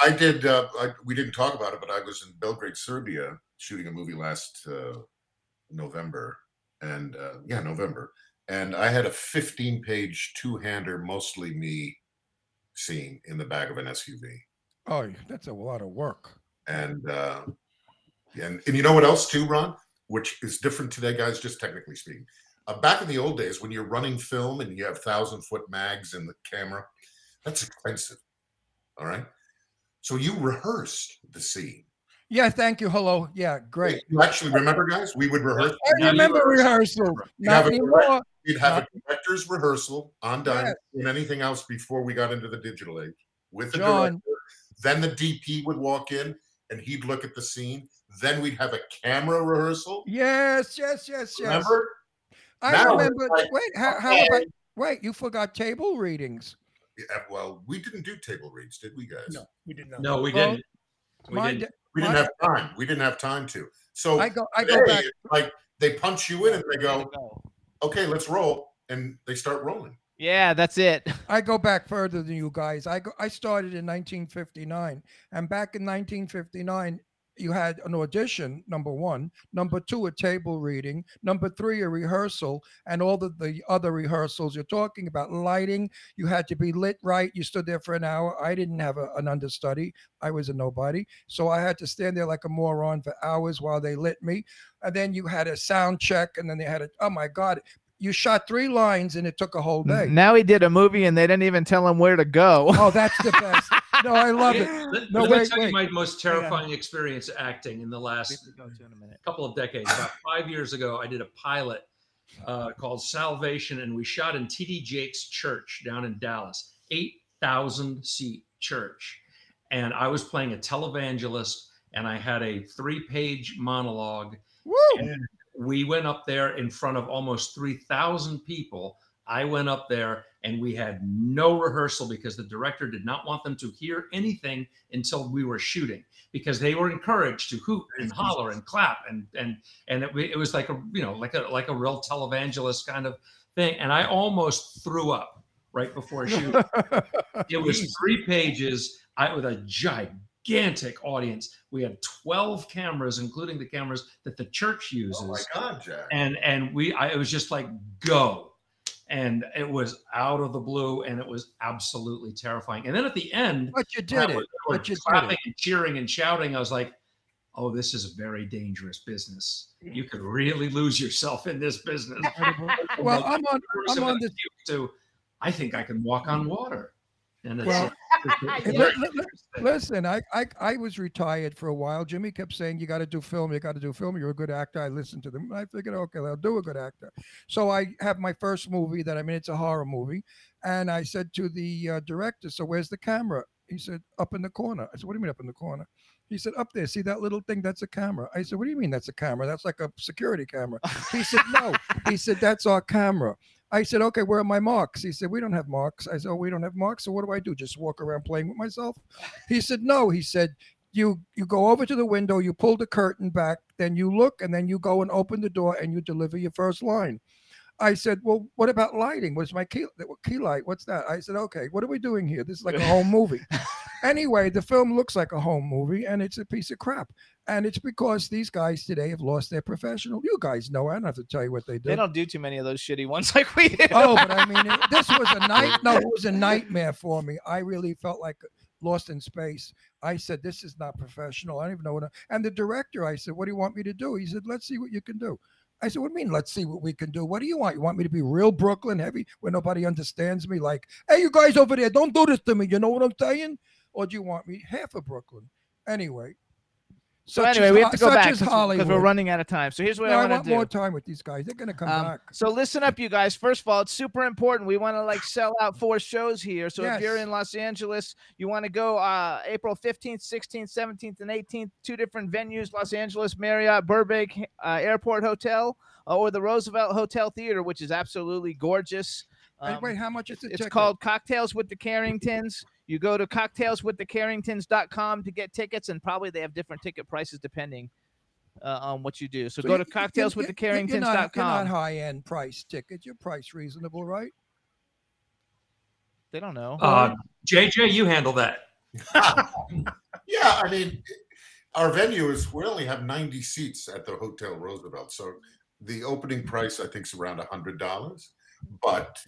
I did. Uh, I, we didn't talk about it, but I was in Belgrade, Serbia, shooting a movie last uh, November, and uh, yeah, November, and I had a fifteen-page two-hander, mostly me, scene in the back of an S U V. Oh, that's a lot of work. And. Uh, And, and you know what else too, Ron, which is different today, guys, just technically speaking. Uh, back in the old days, when you're running film and you have thousand-foot mags in the camera, that's expensive, all right? So you rehearsed the scene. Yeah, thank you. Hello. Yeah, great. You actually remember, guys? We would rehearse. I remember rehearsal. rehearsal. You'd Not have, a, you'd have Not. a director's rehearsal on Dynasty yes. and anything else before we got into the digital age with the John. director. Then the D P would walk in, and he'd look at the scene. Then we'd have a camera rehearsal. Yes, yes, yes, yes. Remember? I now remember. Like, wait, how, how okay. about, wait, you forgot table readings. Yeah, well, we didn't do table reads, did we, guys? No, we did not. No, we well, didn't. We didn't. Da- we didn't have time. We didn't have time to. So I go, I today, go back. Like, they punch you in and they go, "Okay, let's roll," and they start rolling. Yeah, that's it. I go back further than you guys. I go, I started in nineteen fifty-nine, and back in nineteen fifty-nine, you had an audition, number one, number two, a table reading, number three, a rehearsal, and all the, the other rehearsals you're talking about. Lighting, you had to be lit right. You stood there for an hour. I didn't have a, an understudy. I was a nobody. So I had to stand there like a moron for hours while they lit me. And then you had a sound check, and then they had a, oh my God, you shot three lines and it took a whole day. Now he did a movie and they didn't even tell him where to go. Oh, that's the best. No, I love it. Let, no, let wait, me tell wait. you my most terrifying yeah. experience acting in the last in couple of decades. About five years ago, I did a pilot uh, called Salvation, and we shot in T D Jakes Church down in Dallas, eight thousand seat church. And I was playing a televangelist, and I had a three-page monologue. Woo! And we went up there in front of almost three thousand people. I went up there and we had no rehearsal because the director did not want them to hear anything until we were shooting, because they were encouraged to hoot and holler and clap. And, and, and it, it was like a, you know, like a, like a real televangelist kind of thing. And I almost threw up right before shooting. It was three pages. I with a gigantic audience. We had twelve cameras, including the cameras that the church uses. Oh my God, Jack. And, and we, I, it was just like, go. And it was out of the blue, and it was absolutely terrifying. And then at the end, but you did it. But you clapping did it. And cheering and shouting. I was like, "Oh, this is a very dangerous business. You could really lose yourself in this business." Well, like, I'm on. I'm on the. To, I think I can walk on water. And it's, well, it's, it's l- l- listen, I, I I was retired for a while. Jimmy kept saying, "You got to do film. You got to do film. You're a good actor." I listened to them. I figured, okay, I'll do a good actor. So I have my first movie that I mean, it's a horror movie, and I said to the uh, director, "So where's the camera?" He said, "Up in the corner." I said, "What do you mean up in the corner?" He said, "Up there. See that little thing? That's a camera." I said, "What do you mean that's a camera? That's like a security camera." He said, "No." He said, "That's our camera." I said, "Okay, where are my marks?" He said, "We don't have marks." I said, "Oh, we don't have marks. So what do I do? Just walk around playing with myself?" He said, "No." He said, you you go over to the window, you pull the curtain back, then you look, and then you go and open the door and you deliver your first line." I said, "Well, what about lighting? What's my key, key light? What's that?" I said, "Okay, what are we doing here? This is like a home movie." Anyway, the film looks like a home movie, and it's a piece of crap. And it's because these guys today have lost their professional. You guys know. I don't have to tell you what they do. They don't do too many of those shitty ones like we do. Oh, but I mean, it, this was a night. No, it was a nightmare for me. I really felt like lost in space. I said, "This is not professional. I don't even know what." I, and the director, I said, "What do you want me to do?" He said, "Let's see what you can do." I said, "What do you mean, let's see what we can do? What do you want? You want me to be real Brooklyn heavy where nobody understands me? Like, hey, you guys over there, don't do this to me. You know what I'm saying? Or do you want me half of Brooklyn?" Anyway. So anyway, we have to go back because we're running out of time. So here's what no, I, I want to do. I want more time with these guys. They're going to come um, back. So listen up, you guys. First of all, it's super important. We want to like sell out four shows here. So yes. If you're in Los Angeles, you want to go uh, April fifteenth, sixteenth, seventeenth, and eighteenth. Two different venues, Los Angeles, Marriott, Burbank uh, Airport Hotel, uh, or the Roosevelt Hotel Theater, which is absolutely gorgeous. Um, wait, how much is it? It's called Cocktails with the Carringtons. You go to cocktails with the carringtons dot com to get tickets, and probably they have different ticket prices depending uh, on what you do. So, so go to cocktails with the carringtons dot com. You're not, you're not high-end price tickets. You're price reasonable, right? They don't know. Uh, J J, you handle that. Yeah, I mean, our venue is we only have ninety seats at the Hotel Roosevelt, so the opening price I think is around one hundred dollars, but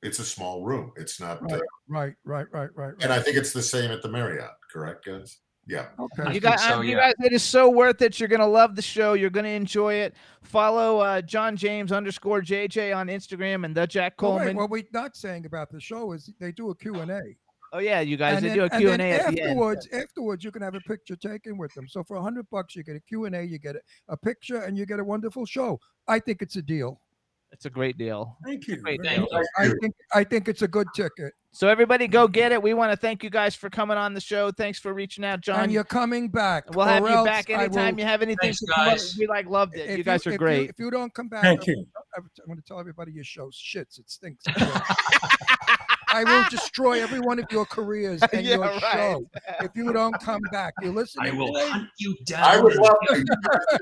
it's a small room. It's not right, uh, right, right, right, right, right. And I think it's the same at the Marriott, correct, guys? Yeah. Okay. You guys, so, you yeah. guys, it is so worth it. You're gonna love the show. You're gonna enjoy it. Follow uh, John James underscore J J on Instagram and the Jack Coleman. Oh, wait, what we're not saying about the show is they do a Q and A. Oh yeah, you guys, and they then, do a Q and A at afterwards, the end. Afterwards, afterwards, you can have a picture taken with them. So for a hundred bucks, you get a Q and A, you get a, a picture, and you get a wonderful show. I think it's a deal. It's a great deal. Thank you. Great deal. I, I think I think it's a good ticket. So everybody go get it. We want to thank you guys for coming on the show. Thanks for reaching out, John. And you're coming back. We'll have you back anytime you have anything to come up. We like loved it. You guys are great. If you don't come back, thank you. I'm going to tell everybody your show shits. It stinks. I will destroy every one of your careers and yeah, your right. show if you don't come back. You're listening. I will today. Hunt you down. I would love you.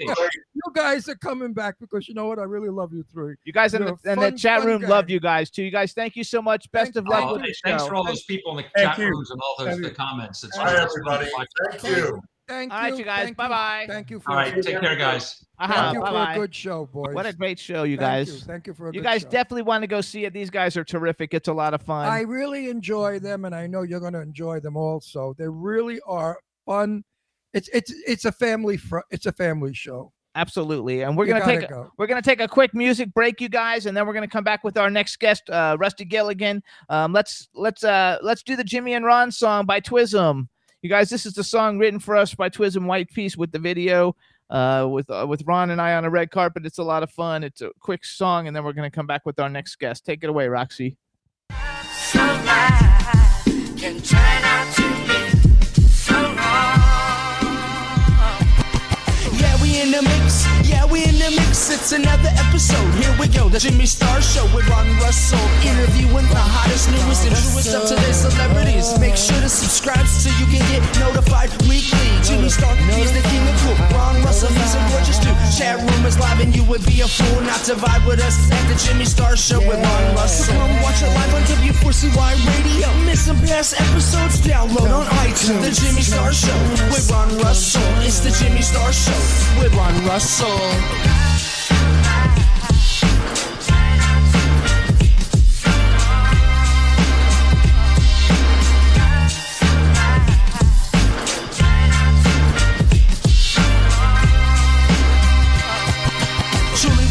You guys are coming back because you know what? I really love you three. You guys in the, and the chat room guy. Love you guys too. You guys, thank you so much. Best thank of luck. Oh, hey, thanks show. For all those people in the thank chat you. Rooms and all those the comments. It's all right, everybody. Thank you. Thank you. All right, you guys. Bye bye. Thank you for all right. Take care, guys. Uh-huh. Thank you Bye-bye. For a good show, boys. What a great show, you Thank guys. You. Thank you for a you good guys show. Definitely want to go see it. These guys are terrific. It's a lot of fun. I really enjoy them, and I know you're going to enjoy them also. They really are fun. It's it's it's a family fr- it's a family show. Absolutely. And we're going to take go. we're going to take a quick music break, you guys, and then we're going to come back with our next guest, uh, Rusty Gilligan. Um, let's let's uh, let's do the Jimmy and Ron song by Twism. You guys, this is the song written for us by Twism White Piece with the video uh, with uh, with Ron and I on a red carpet. It's a lot of fun. It's a quick song, and then we're going to come back with our next guest. Take it away, Roxy. So light can turn out to be so wrong. Yeah, we in the mix. Yeah, we in the mix. It's another episode. Here we go. The Jimmy Star Show with Ron Russell. Interviewing the hottest, newest, and truest up today celebrities. Make sure to subscribe so you can get notified weekly. Jimmy Star, he's the king of cool. Ron Russell, he's a gorgeous dude. Chat room is live and you would be a fool not to vibe with us at the Jimmy Star Show with Ron Russell. So come watch it live on W four C Y Radio. Miss some past episodes, download on iTunes. The Jimmy Star Show with Ron Russell. It's the Jimmy Star Show with Ron Russell.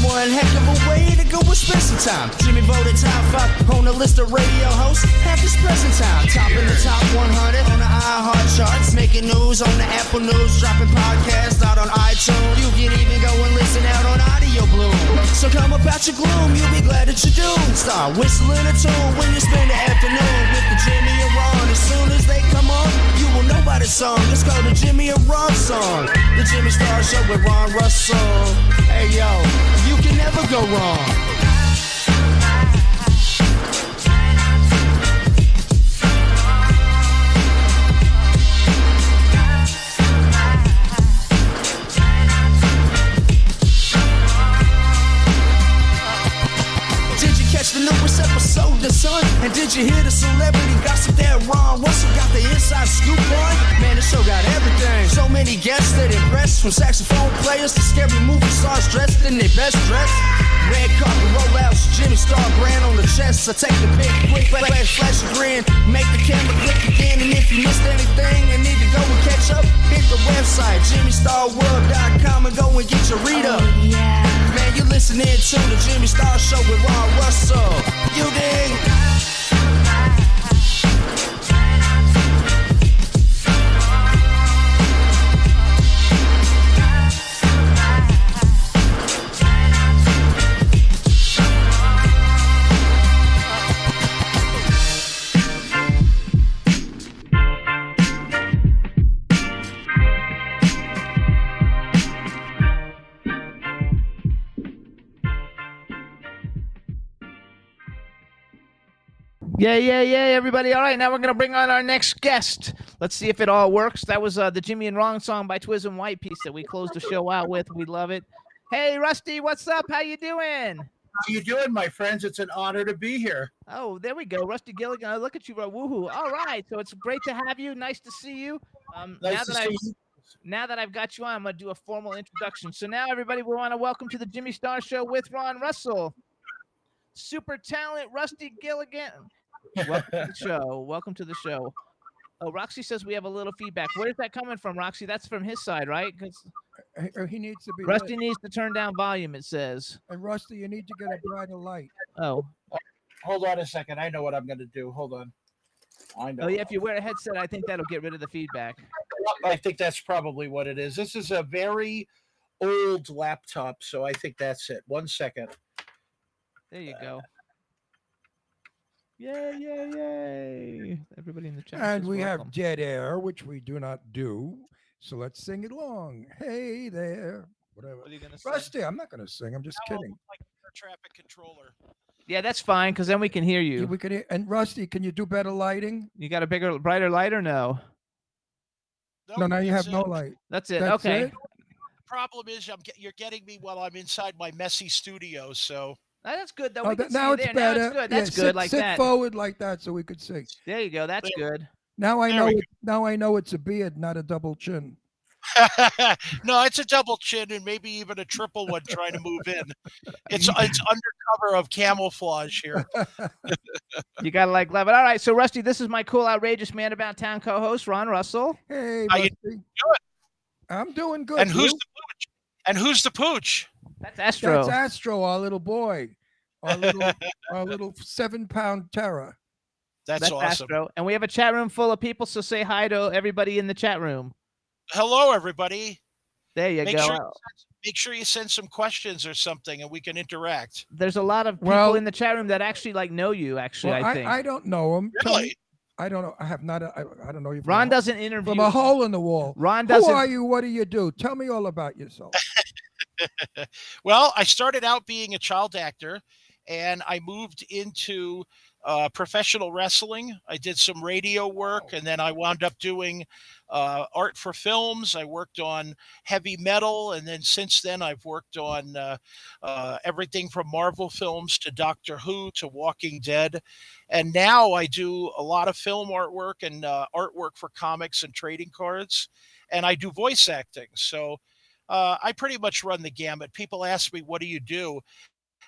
One heck of a way to go and spend some time. Jimmy voted top five on the list of radio hosts at this present time. Top in the top one hundred on the iHeart charts. Making news on the Apple News. Dropping podcasts out on iTunes. You can even go and listen out on Audio Bloom. So come about your gloom. You'll be glad that you do. Start whistling a tune when you spend the afternoon with the Jimmy and Ron. As soon as they come on, you will know by the song. It's called the Jimmy and Ron song. The Jimmy Star Show with Ron Russell. Hey yo, you can never go wrong. The newest episode, The Sun. And did you hear the celebrity gossip that Ron Russell got the inside scoop on? Man, the show got everything. So many guests that impressed, from saxophone players to scary movie stars dressed in their best dress. Red carpet rollouts, Jimmy Star brand on the chest. I so take the big quick flash, flash a grin. Make the camera click again. And if you missed anything and need to go and catch up, hit the website jimmy star world dot com and go and get your read up. Oh, yeah. Man, you're listening to the Jimmy Star Show with Ron Russell. You dig? Yeah, yeah, yeah, everybody. All right, now we're going to bring on our next guest. Let's see if it all works. That was uh, the Jimmy and Ron song by Twism White Piece that we closed the show out with. We love it. Hey, Rusty, what's up? How you doing? How you doing, my friends? It's an honor to be here. Oh, there we go. Rusty Gilligan. I look at you. Woohoo. All right, so it's great to have you. Nice to see you. Um, nice now to that see I've, you. Now that I've got you on, I'm going to do a formal introduction. So now, everybody, we want to welcome to the Jimmy Star Show with Ron Russell. Super talent, Rusty Gilligan. Welcome to the show. Welcome to the show. Oh, Roxy says we have a little feedback. Where's that coming from, Roxy? That's from his side, right? Because he needs to be. Rusty lit. Needs to turn down volume. It says. And Rusty, you need to get a brighter light. Oh. oh hold on a second. I know what I'm going to do. Hold on. I know. Oh yeah. If you wear a headset, I think that'll get rid of the feedback. I think that's probably what it is. This is a very old laptop, so I think that's it. One second. There you uh, go. Yay, yay, yay. Everybody in the chat. And we welcome. Have dead air, which we do not do. So let's sing it along. Hey there. Whatever. What are you gonna Rusty, sing? I'm not going to sing. I'm just How kidding. Like your traffic controller. Yeah, that's fine, because then we can hear you. Yeah, we can hear. And Rusty, can you do better lighting? You got a bigger, brighter light or no? Nope, no, now you have it. No light. That's it. That's okay. It? The problem is, I'm get, you're getting me while I'm inside my messy studio. So that's good. Though. Oh, that, now it's there. Better. Now it's good. That's yeah, good. Sit, like sit that. Sit forward like that, so we could see. There you go. That's there. Good. Now I there know. It, now I know it's a beard, not a double chin. No, it's a double chin and maybe even a triple one trying to move in. It's it's undercover of camouflage here. You gotta like love it. All right, so Rusty, this is my cool, outrageous man about town co-host Ron Russell. Hey, how Rusty. You doing? I'm doing good. And who's you? The pooch? And who's the pooch? That's Astro. That's Astro, our little boy, our little our little seven-pound terror. That's, That's awesome. Astro. And we have a chat room full of people, so say hi to everybody in the chat room. Hello, everybody. There you make go. Sure, make sure you send some questions or something, and we can interact. There's a lot of people well, in the chat room that actually like know you. Actually, well, I, I think I don't know them. Really? I don't know. I have not. A, I, I don't know you. Ron doesn't interview. From a hole in the wall. Ron doesn't. Who are you? What do you do? Tell me all about yourself. Well, I started out being a child actor, and I moved into uh, professional wrestling. I did some radio work, and then I wound up doing. Uh, art for films. I worked on heavy metal, and then since then I've worked on uh, uh, everything from Marvel films to Doctor Who to Walking Dead, and now I do a lot of film artwork and uh, artwork for comics and trading cards, and I do voice acting. So uh, I pretty much run the gamut. People ask me, "What do you do?"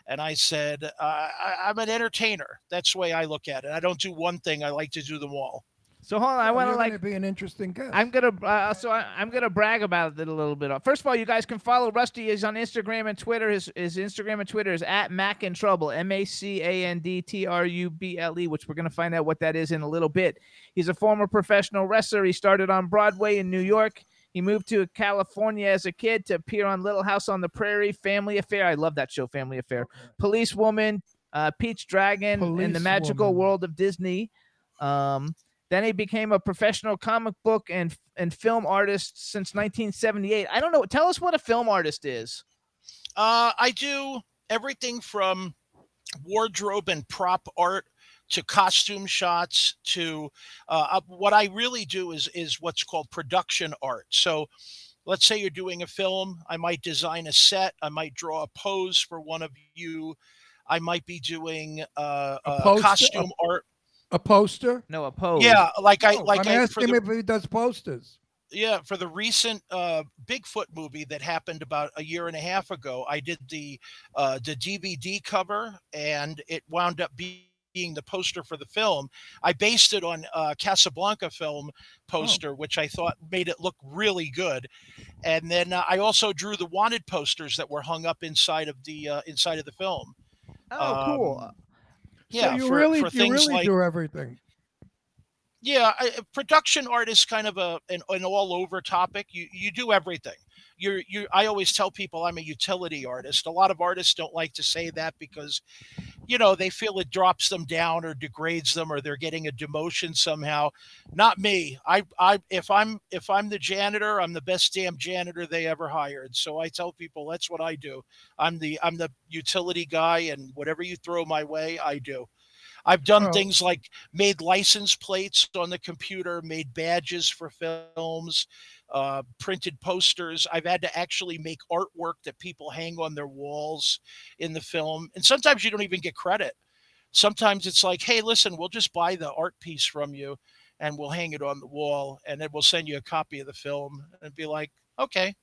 And I said, uh, I- "I'm an entertainer." That's the way I look at it. I don't do one thing. I like to do them all. So hold on, I want to like be an interesting guest. I'm gonna uh, so I, I'm gonna brag about it a little bit. First of all, you guys can follow Rusty. He's on Instagram and Twitter. His his Instagram and Twitter is at Mac and Trouble, M A C A N D T R U B L E, which we're gonna find out what that is in a little bit. He's a former professional wrestler. He started on Broadway in New York. He moved to California as a kid to appear on Little House on the Prairie, Family Affair. I love that show, Family Affair. Police Woman, uh, Pete's Dragon, Police and the Magical Woman. World of Disney. Um. Then he became a professional comic book and and film artist since nineteen seventy-eight. I don't know. Tell us what a film artist is. Uh, I do everything from wardrobe and prop art to costume shots to uh, what I really do is is what's called production art. So let's say you're doing a film. I might design a set. I might draw a pose for one of you. I might be doing uh, a uh, costume art. A poster? No, a pose. Yeah, like I like I'm I asking for the, him if he does posters. Yeah, for the recent uh, Bigfoot movie that happened about a year and a half ago, I did the uh, the D V D cover, and it wound up being the poster for the film. I based it on a Casablanca film poster, oh. which I thought made it look really good. And then uh, I also drew the wanted posters that were hung up inside of the uh, inside of the film. Oh, um, cool. Yeah, so you, for, really, for you really like, do everything. Yeah, I, production art is kind of a an, an all-over topic. You you do everything. You're you. I always tell people I'm a utility artist. A lot of artists don't like to say that because, you know, they feel it drops them down or degrades them or they're getting a demotion somehow. Not me. I I if I'm if I'm the janitor, I'm the best damn janitor they ever hired. So I tell people that's what I do. I'm the I'm the utility guy, and whatever you throw my way, I do. I've done oh. things like made license plates on the computer, made badges for films, uh, printed posters. I've had to actually make artwork that people hang on their walls in the film. And sometimes you don't even get credit. Sometimes it's like, hey, listen, we'll just buy the art piece from you and we'll hang it on the wall and then we'll send you a copy of the film and be like, okay,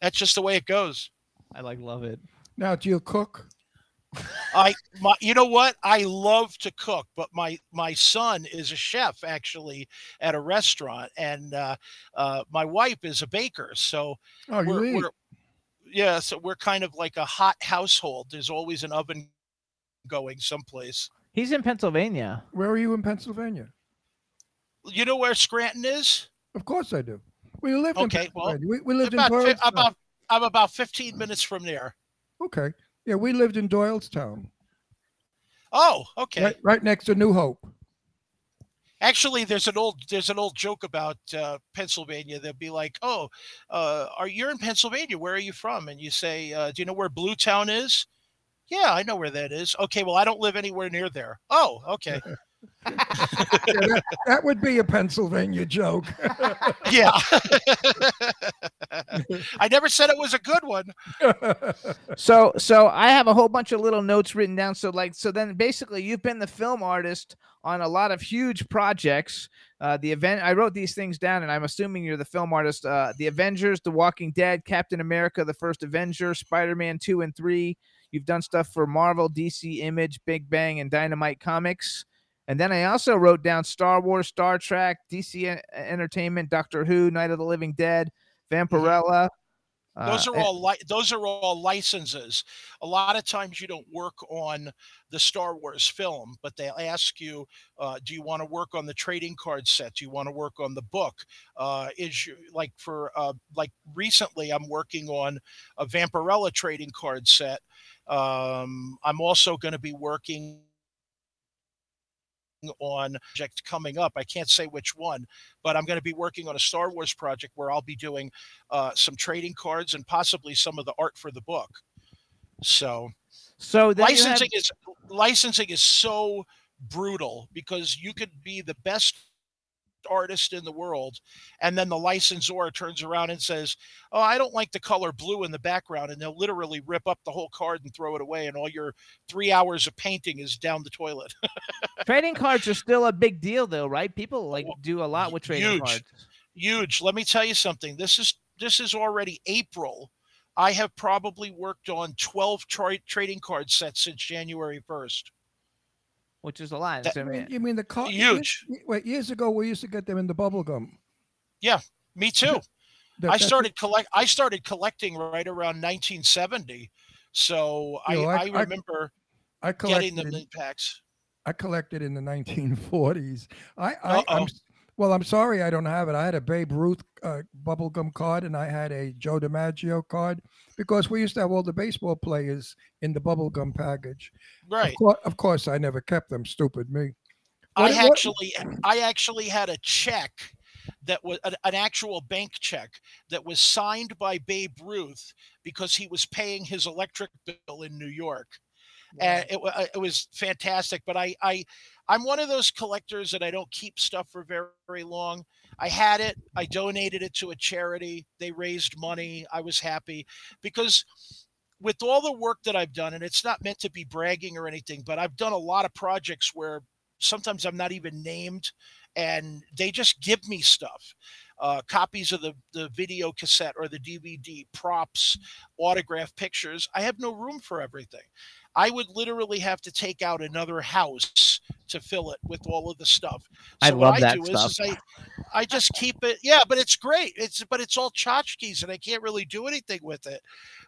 that's just the way it goes. I like love it. Now, do you cook? I, my, you know what? I love to cook, but my, my son is a chef actually at a restaurant, and uh, uh, my wife is a baker. So, oh, we're, really? we're, yeah, so we're kind of like a hot household. There's always an oven going someplace. He's in Pennsylvania. Where are you in Pennsylvania? You know where Scranton is? Of course I do. We lived okay, in well, we, we lived about, in Burns, fi- about I'm about fifteen minutes from there. Okay. Yeah, we lived in Doylestown. Oh, okay. Right, right next to New Hope. Actually, there's an old there's an old joke about uh, Pennsylvania. They'll be like, "Oh, uh, are you're in Pennsylvania? Where are you from?" And you say, uh, "Do you know where Bluetown is?" yeah, I know where that is. Okay, well, I don't live anywhere near there. Oh, okay. Yeah, that, that would be a Pennsylvania joke. Yeah. I never said it was a good one. So, so I have a whole bunch of little notes written down. So, like, so then basically, you've been the film artist on a lot of huge projects. Uh, the event, I wrote these things down, and I'm assuming you're the film artist. Uh, the Avengers, The Walking Dead, Captain America, The First Avenger, Spider-Man two and three. You've done stuff for Marvel, D C, Image, Big Bang, and Dynamite Comics. And then I also wrote down Star Wars, Star Trek, D C Entertainment, Doctor Who, Night of the Living Dead, Vampirella. Those are uh, all li- those are all licenses. A lot of times you don't work on the Star Wars film, but they ask you, uh, do you want to work on the trading card set? Do you want to work on the book? Uh, is you, like for uh, like recently, I'm working on a Vampirella trading card set. Um, I'm also going to be working on a project coming up. I can't say which one, but I'm going to be working on a Star Wars project where I'll be doing uh, some trading cards and possibly some of the art for the book. So, so licensing have... is licensing is so brutal because you could be the best artist in the world, and then the licensor turns around and says, "Oh, I don't like the color blue in the background," and they'll literally rip up the whole card and throw it away, and all your three hours of painting is down the toilet. Trading cards are still a big deal, though, right? People like do a lot with trading huge, cards. Huge. Let me tell you something. This is this is already April. I have probably worked on twelve tra- trading card sets since January first. Which is a lot. That, I mean, you mean the car? Huge. Years, wait, years ago we used to get them in the bubble gum. Yeah, me too. That, I started collect. I started collecting right around nineteen seventy. So you know, I, I, I remember I, I getting them in packs. I collected in the nineteen forties. I, I I'm, well, I'm sorry I don't have it. I had a Babe Ruth uh, bubble gum card, and I had a Joe DiMaggio card because we used to have all the baseball players in the bubble gum package. Right. Of, co- of course, I never kept them. Stupid me. What, I actually, what? I actually had a check that was an, an actual bank check that was signed by Babe Ruth because he was paying his electric bill in New York. And it, it was fantastic, but I, I, I'm one of those collectors that I don't keep stuff for very, very long. I had it. I donated it to a charity. They raised money. I was happy because with all the work that I've done, and it's not meant to be bragging or anything, but I've done a lot of projects where sometimes I'm not even named and they just give me stuff. Uh, copies of the, the video cassette or the D V D, props, autograph pictures. I have no room for everything. I would literally have to take out another house to fill it with all of the stuff. So I love I that do stuff. Is, is I, I just keep it. Yeah, but it's great. It's But it's all tchotchkes, and I can't really do anything with it.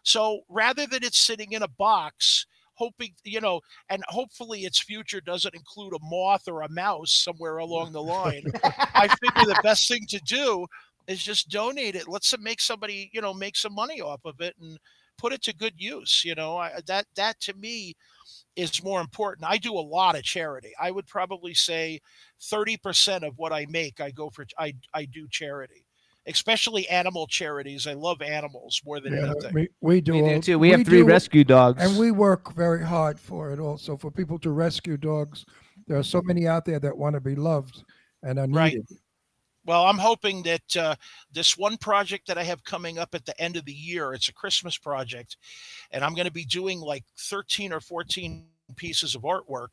So rather than it sitting in a box, hoping, you know, and hopefully its future doesn't include a moth or a mouse somewhere along the line, I figure the best thing to do is just donate it. Let's make somebody, you know, make some money off of it and put it to good use. You know, I, that, that to me is more important. I do a lot of charity. I would probably say thirty percent of what I make, I go for, I, I do charity, especially animal charities. I love animals more than yeah, anything. We, we do, we do all, too. We, we have three do, rescue dogs. And we work very hard for it also, for people to rescue dogs. There are so many out there that want to be loved and are needed. Right. Well, I'm hoping that uh, this one project that I have coming up at the end of the year, it's a Christmas project, and I'm going to be doing like thirteen or fourteen pieces of artwork,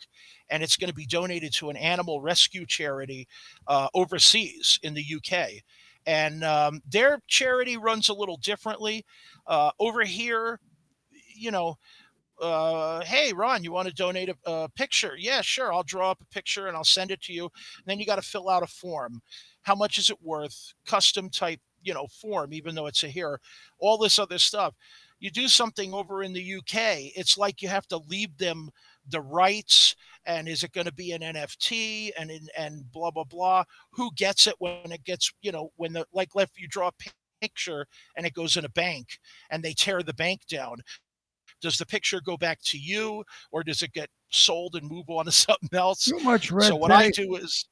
and it's going to be donated to an animal rescue charity uh, overseas in the U K. And um, their charity runs a little differently. Uh, over here, you know, Uh, hey, Ron, you want to donate a, a picture? Yeah, sure. I'll draw up a picture and I'll send it to you. And then you got to fill out a form. How much is it worth? Custom type, you know, form, even though it's a here, all this other stuff. You do something over in the U K, it's like you have to leave them the rights. And is it going to be an N F T and, and blah, blah, blah. Who gets it when it gets, you know, when the, like, if you draw a picture and it goes in a bank and they tear the bank down, does the picture go back to you, or does it get sold and move on to something else? Too much red tape. So what I do is,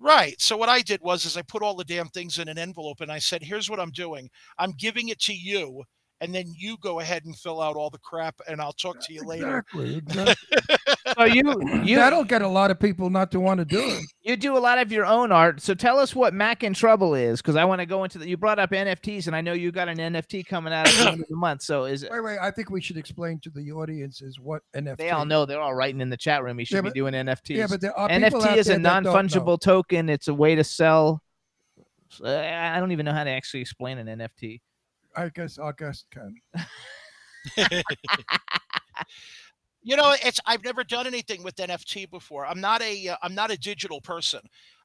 right. So what I did was, is I put all the damn things in an envelope and I said, here's what I'm doing. I'm giving it to you and then you go ahead and fill out all the crap, and I'll talk to you later. Exactly. exactly. So you, you that'll get a lot of people not to want to do it. You do a lot of your own art. So tell us what Mac in Trouble is, because I want to go into the. You brought up N F Ts, and I know you got an N F T coming out at the end of the month. So is it? Wait, wait. I think we should explain to the audience is what N F T. They all know. They're all writing in the chat room. You should yeah, but, be doing N F Ts. Yeah, but there are N F T is a non-fungible token. It's a way to sell. I don't even know how to actually explain an N F T. I guess August can. You know, it's I've never done anything with N F T before. I'm not a uh, I'm not a digital person.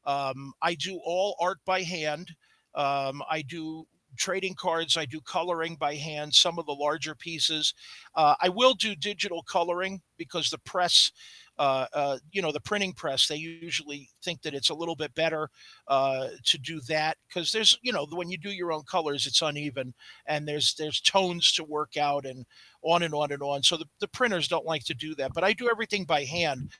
Um, I do all art by hand. Um, I do trading cards. I do coloring by hand. Some of the larger pieces. Uh, I will do digital coloring because the press. Uh, uh, you know, the printing press, they usually think that it's a little bit better uh, to do that because there's, you know, when you do your own colors, it's uneven and there's there's tones to work out and on and on and on. So the, the printers don't like to do that, but I do everything by hand.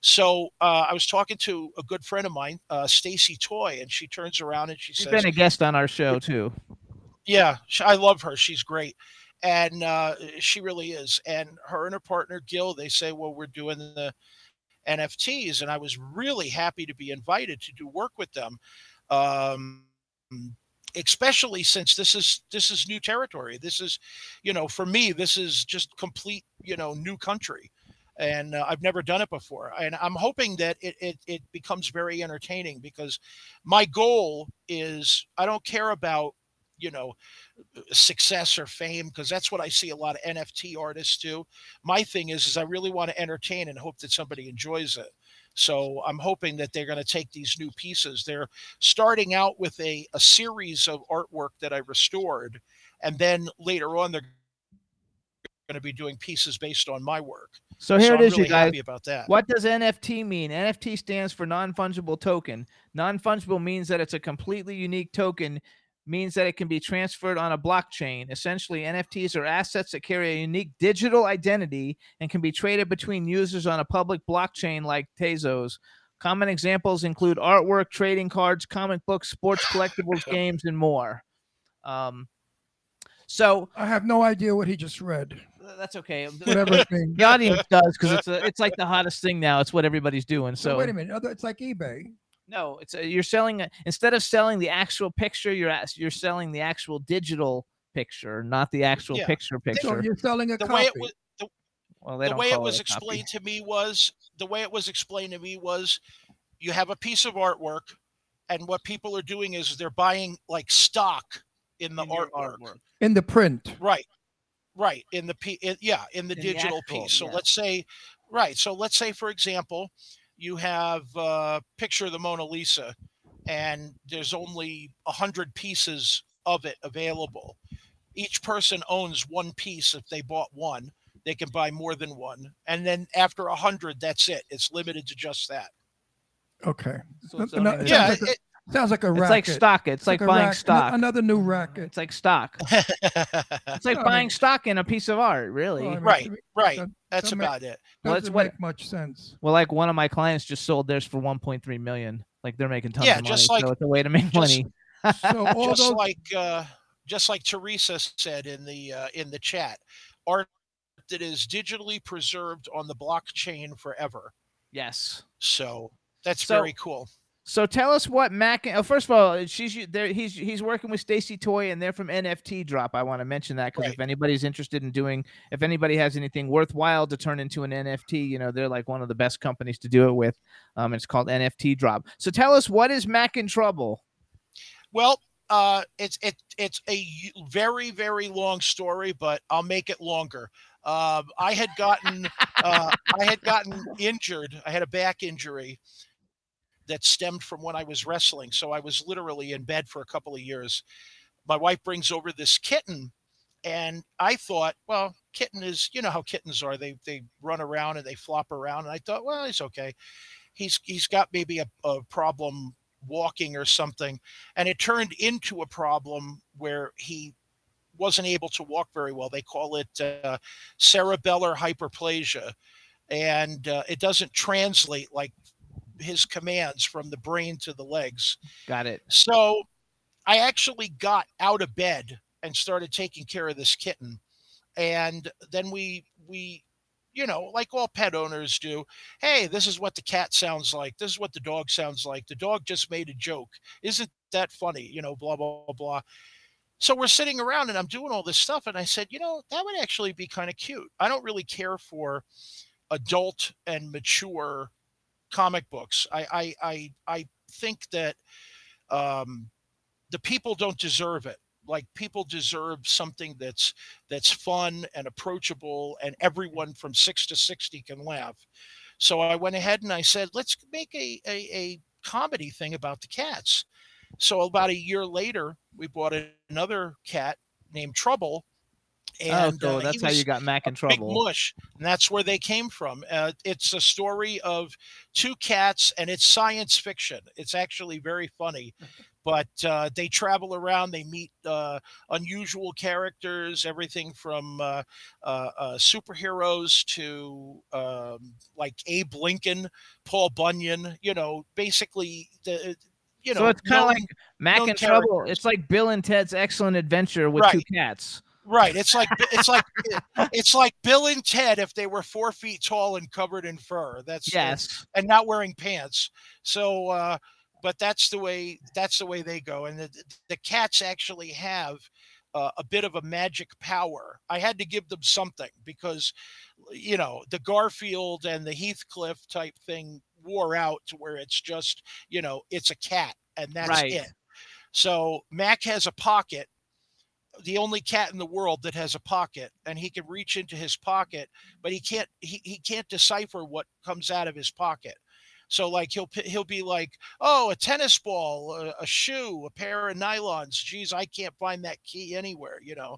So uh, I was talking to a good friend of mine, uh, Stacy Toy, and she turns around and she She's says, "She's been a guest on our show too." Yeah, I love her. She's great. And uh, she really is. And her and her partner, Gil, they say, well, we're doing the N F Ts. And I was really happy to be invited to do work with them, um, especially since this is this is new territory. This is, you know, for me, this is just complete, you know, new country. And uh, I've never done it before. And I'm hoping that it, it it becomes very entertaining because my goal is I don't care about, you know, success or fame, because that's what I see a lot of N F T artists do. My thing is, is I really want to entertain and hope that somebody enjoys it. So I'm hoping that they're going to take these new pieces. They're starting out with a, a series of artwork that I restored. And then later on, they're going to be doing pieces based on my work. So here so it I'm is, really you guys. Happy about that. What does N F T mean? N F T stands for non-fungible token. Non-fungible means that it's a completely unique token, means that it can be transferred on a blockchain. Essentially, N F Ts are assets that carry a unique digital identity and can be traded between users on a public blockchain like Tezos. Common examples include artwork, trading cards, comic books, sports collectibles, games, and more. Um, so I have no idea what he just read. That's okay. Whatever it means. The audience does, because it's a, it's like the hottest thing now. It's what everybody's doing. So wait a minute. It's like eBay. No, it's a, you're selling a, instead of selling the actual picture, you're you're selling the actual digital picture, not the actual yeah. picture picture. So you're selling a the copy. Way it was, the well, the way it was explained copy. to me was the way it was explained to me was you have a piece of artwork, and what people are doing is they're buying like stock in the in art artwork in the print, right, right in the p in, yeah in the in digital the actual, piece. So yeah. let's say right. So let's say for example. You have a picture of the Mona Lisa, and there's only one hundred pieces of it available. Each person owns one piece. If they bought one, they can buy more than one. And then after one hundred, that's it. It's limited to just that. Okay. So it's no, yeah, sounds, like it, a, sounds like a racket. It's like stock. It's, it's like, like buying rack, stock. Another new racket. It's like stock. It's like no, buying I mean, stock in a piece of art, really. Well, I mean, right, right. That, that's that about make, it. Well, that's what, make much sense. Well, like one of my clients just sold theirs for one point three million dollars. Like they're making tons yeah, of money. Just like, so it's a way to make just, money. So all just those... like uh, just like Teresa said in the uh, in the chat, art that is digitally preserved on the blockchain forever. Yes. So that's so, very cool. So tell us what Mac. Oh, first of all, she's there. He's he's working with Stacy Toy, and they're from N F T Drop. I want to mention that because right. if anybody's interested in doing, if anybody has anything worthwhile to turn into an N F T, you know, they're like one of the best companies to do it with. Um, it's called N F T Drop. So tell us, what is Mac in Trouble? Well, uh, it's it it's a very very long story, but I'll make it longer. Um, I had gotten uh, I had gotten injured. I had a back injury that stemmed from when I was wrestling. So I was literally in bed for a couple of years. My wife brings over this kitten, and I thought, well, kitten is, you know how kittens are. They they run around and they flop around. And I thought, well, he's okay. He's he's got maybe a, a problem walking or something. And it turned into a problem where he wasn't able to walk very well. They call it uh, cerebellar hyperplasia. And uh, it doesn't translate like his commands from the brain to the legs. Got it. So I actually got out of bed and started taking care of this kitten. And then we, we, you know, like all pet owners do, hey, this is what the cat sounds like. This is what the dog sounds like. The dog just made a joke. Isn't that funny? You know, blah, blah, blah. So we're sitting around and I'm doing all this stuff. And I said, you know, that would actually be kind of cute. I don't really care for adult and mature comic books. I, I, I, I think that um, the people don't deserve it. Like, people deserve something that's that's fun and approachable, and everyone from six to sixty can laugh. So I went ahead and I said, let's make a, a, a comedy thing about the cats. So about a year later, we bought another cat named Trouble. And, oh, so uh, that's how you got Mac and Trouble. Big Mush, and that's where they came from. Uh, it's a story of two cats, and it's science fiction. It's actually very funny, but uh, they travel around. They meet uh, unusual characters, everything from uh, uh, uh, superheroes to um, like Abe Lincoln, Paul Bunyan. You know, basically the. You know, so it's kind of like Mac and Trouble. It's like Bill and Ted's Excellent Adventure with right. two cats. Right. It's like, it's like, it's like Bill and Ted if they were four feet tall and covered in fur. That's yes. And not wearing pants. So, uh, but that's the way, that's the way they go. And the, the cats actually have uh, a bit of a magic power. I had to give them something because, you know, the Garfield and the Heathcliff type thing wore out to where it's just, you know, it's a cat and that's right. it. So Mac has a pocket. The only cat in the world that has a pocket, and he can reach into his pocket, but he can't, he, he can't decipher what comes out of his pocket. So like, he'll, he'll be like, oh, a tennis ball, a, a shoe, a pair of nylons. Geez, I can't find that key anywhere, you know?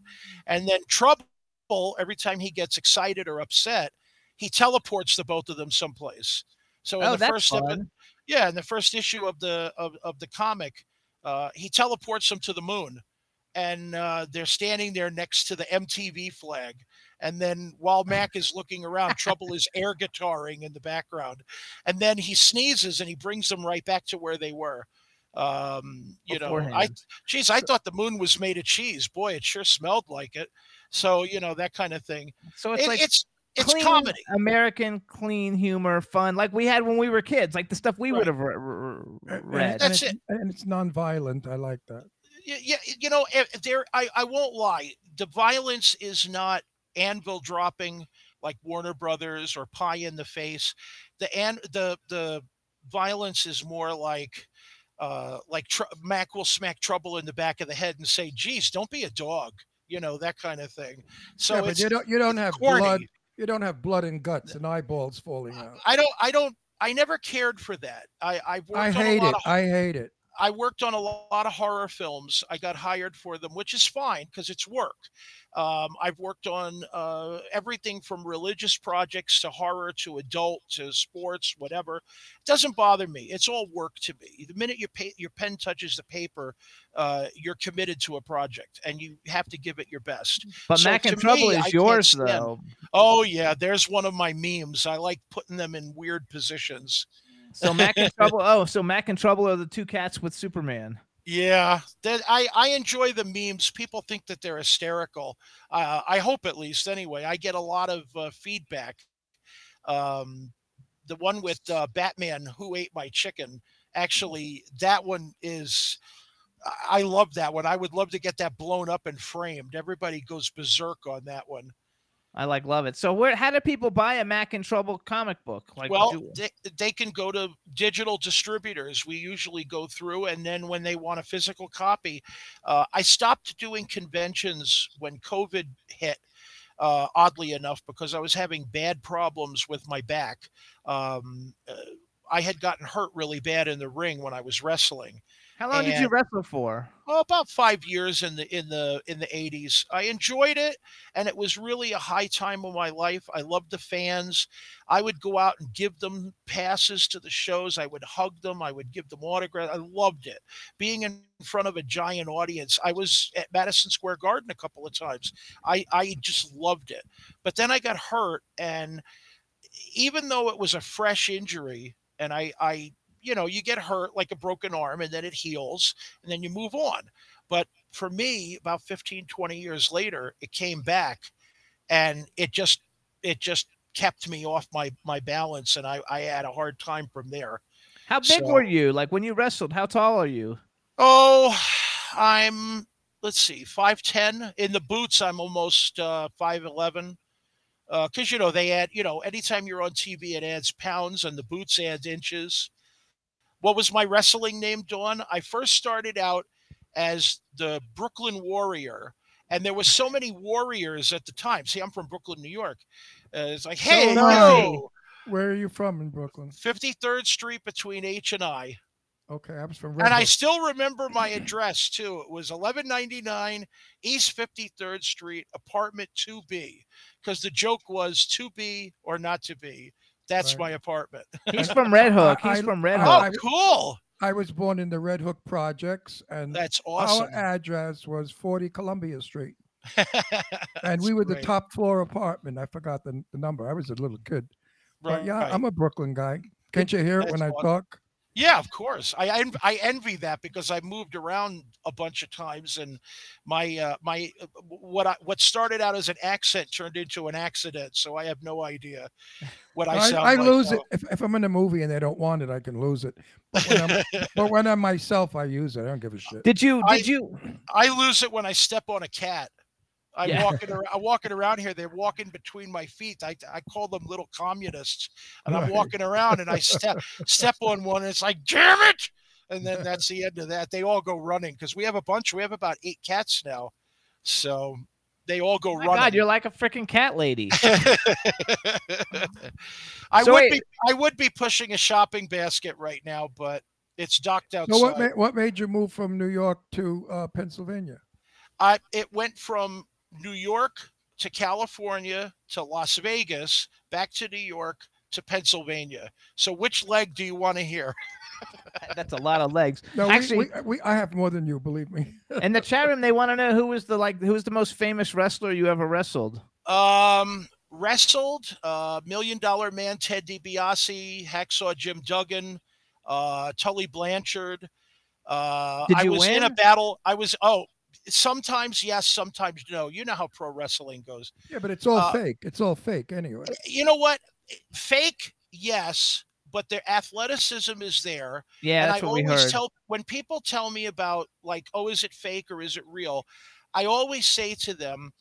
And then Trouble, every time he gets excited or upset, he teleports the both of them someplace. So in oh, the first, step in, yeah. In the first issue of the, of, of the comic, uh, he teleports them to the moon. And uh, they're standing there next to the M T V flag. And then while Mac is looking around, Trouble is air guitaring in the background. And then he sneezes and he brings them right back to where they were. Um, you Beforehand. know, I, geez, I thought the moon was made of cheese. Boy, it sure smelled like it. So, you know, that kind of thing. So it's it, like it's, it's clean comedy. American, clean humor, fun. Like we had when we were kids, like the stuff we right. would have re- re- read. And that's and it. And it's nonviolent. I like that. Yeah, you know, there. I, I won't lie. The violence is not anvil dropping like Warner Brothers or pie in the face. The and the the violence is more like uh, like tr- Mac will smack Trouble in the back of the head and say, "Geez, don't be a dog," you know, that kind of thing. So yeah, but it's, you don't you don't have corny. blood. You don't have blood and guts and eyeballs falling out. I don't. I don't. I never cared for that. I I've worked I hate on a lot it. Of- I hate it. I worked on a lot of horror films. I got hired for them, which is fine because it's work. Um, I've worked on uh, everything from religious projects to horror to adult to sports, whatever. It doesn't bother me. It's all work to me. The minute your, pa- your pen touches the paper, uh, you're committed to a project and you have to give it your best. But so Mac and Trouble me, is I yours, though. Oh, yeah. There's one of my memes. I like putting them in weird positions. So Mac and Trouble. Oh, so Mac and Trouble are the two cats with Superman. Yeah, that I, I enjoy the memes. People think that they're hysterical. Uh, I hope at least. Anyway, I get a lot of uh, feedback. Um, the one with uh, Batman, Who Ate My Chicken? Actually, that one is. I love that one. I would love to get that blown up and framed. Everybody goes berserk on that one. I like love it. So where? How do people buy a Mac and Trouble comic book? Like, well, we they, they can go to digital distributors. We usually go through, and then when they want a physical copy, uh, I stopped doing conventions when COVID hit. Uh, oddly enough, because I was having bad problems with my back. Um, uh, I had gotten hurt really bad in the ring when I was wrestling. How long and, did you wrestle for? Well, about five years in the in the in the eighties. I enjoyed it, and it was really a high time of my life. I loved the fans. I would go out and give them passes to the shows. I would hug them. I would give them autographs. I loved it. Being in front of a giant audience. I was at Madison Square Garden a couple of times. I, I just loved it. But then I got hurt, and even though it was a fresh injury, and I I you know, you get hurt like a broken arm and then it heals and then you move on. But for me, about fifteen, twenty years later, it came back, and it just it just kept me off my my balance, and I, I had a hard time from there. How big so, were you? Like when you wrestled, how tall are you? Oh, I'm, let's see, five ten. In the boots, I'm almost uh, five eleven. Uh, because, you know, they add, you know, anytime you're on T V, it adds pounds, and the boots adds inches. What was my wrestling name, Dawn? I first started out as the Brooklyn Warrior, and there were so many warriors at the time. See, I'm from Brooklyn, New York. Uh, it's like, hey, so no. Where are you from in Brooklyn? fifty-third Street between H and I. Okay, I was from Redwood. And I still remember my address, too. It was eleven ninety-nine East fifty-third Street, apartment two B, because the joke was to be or not to be. That's right. My apartment. He's from Red Hook. He's I, from Red Hook. I, I, oh, cool. I was born in the Red Hook Projects, and that's awesome. Our address was forty Columbia Street. And we were great. The top floor apartment. I forgot the, the number. I was a little kid. Right, but yeah, right. I'm a Brooklyn guy. Can't you hear it that's when awesome. I talk? Yeah, of course. I, I I envy that because I moved around a bunch of times, and my uh, my what I, what started out as an accent turned into an accident. So I have no idea what I sound. I, I like lose now. It if, if I'm in a movie and they don't want it, I can lose it. But when I'm, but when I'm myself, I use it. I don't give a shit. Did you? Did I, you? I lose it when I step on a cat. I'm yeah. walking around. I'm walking around here. They're walking between my feet. I I call them little communists, and I'm right. walking around, and I step step on one, and it's like, damn it! And then that's the end of that. They all go running because we have a bunch. We have about eight cats now, so they all go oh my running. God, you're like a freaking cat lady. I so would wait. be I would be pushing a shopping basket right now, but it's docked outside. So what made, what made you move from New York to uh, Pennsylvania? I it went from New York to California to Las Vegas, back to New York to Pennsylvania. So which leg do you want to hear? That's a lot of legs. No, actually, we, we, we, I have more than you, believe me. In the chat room, they want to know who was the like who was the most famous wrestler you ever wrestled. Um, wrestled uh, Million Dollar Man Ted DiBiase, Hacksaw Jim Duggan, uh, Tully Blanchard. Uh, Did you I was win? in a battle. I was oh. Sometimes yes, sometimes no. You know how pro wrestling goes. Yeah, but it's all uh, fake. It's all fake anyway. You know what? Fake, yes, but their athleticism is there. Yeah, and that's I what always we heard. Tell when people tell me about like, oh, is it fake or is it real? I always say to them,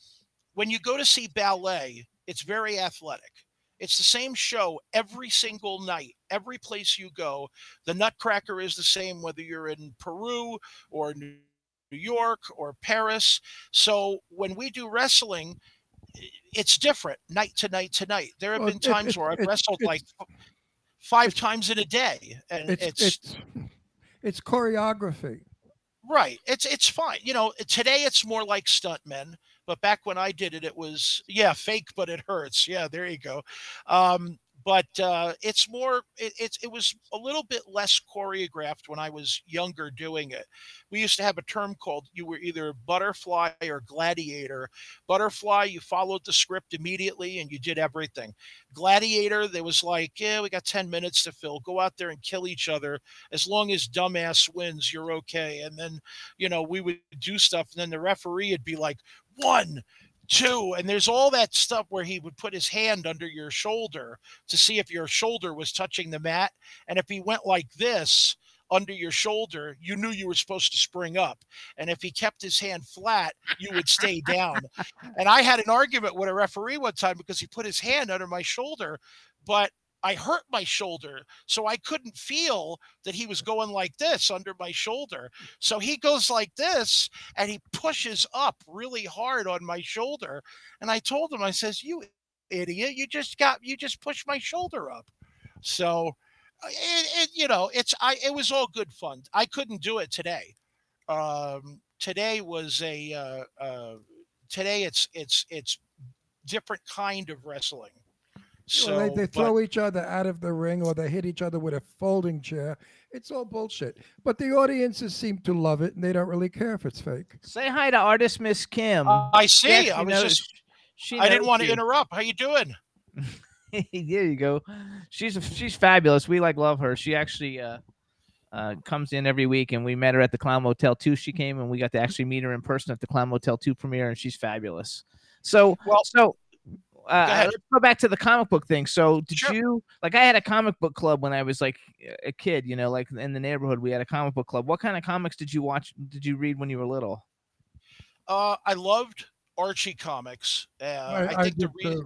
when you go to see ballet, it's very athletic. It's the same show every single night, every place you go. The Nutcracker is the same whether you're in Peru or New New York or Paris. So when we do wrestling, it's different night to night to night. There have well, been times it, it, where I've it, wrestled it, like five times in a day, and it's it's, it's it's choreography. Right. It's it's fine. You know, today it's more like stuntmen, but back when I did it, it was yeah, fake, but it hurts. Yeah, there you go. Um, but uh, it's more, it, it, it was a little bit less choreographed when I was younger doing it. We used to have a term called, you were either butterfly or gladiator. Butterfly, you followed the script immediately and you did everything. Gladiator, there was like, yeah, we got ten minutes to fill. Go out there and kill each other. As long as dumbass wins, you're okay. And then, you know, we would do stuff. And then the referee would be like, one, two, and there's all that stuff where he would put his hand under your shoulder to see if your shoulder was touching the mat, and if he went like this under your shoulder, you knew you were supposed to spring up, and if he kept his hand flat, you would stay down. And I had an argument with a referee one time because he put his hand under my shoulder, but I hurt my shoulder, so I couldn't feel that he was going like this under my shoulder. So he goes like this, and he pushes up really hard on my shoulder. And I told him, I says, "You idiot! You just got you just pushed my shoulder up." So, it, it you know, it's I it was all good fun. I couldn't do it today. Um, today was a uh, uh, today it's it's it's different kind of wrestling. So, well, they, they throw but, each other out of the ring, or they hit each other with a folding chair. It's all bullshit. But the audiences seem to love it, and they don't really care if it's fake. Say hi to artist Miss Kim. Uh, I see. Yes, I was knows, just. She I didn't want you. to interrupt. How you doing? There you go. She's a, she's fabulous. We like love her. She actually uh, uh, comes in every week, and we met her at the Clown Motel two. She came, and we got to actually meet her in person at the Clown Motel two premiere, and she's fabulous. So, well, so uh, go let's go back to the comic book thing. So, did sure. you like? I had a comic book club when I was like a kid. You know, like in the neighborhood, we had a comic book club. What kind of comics did you watch? Did you read when you were little? Uh, I loved Archie comics. Uh, I, I think I the reason.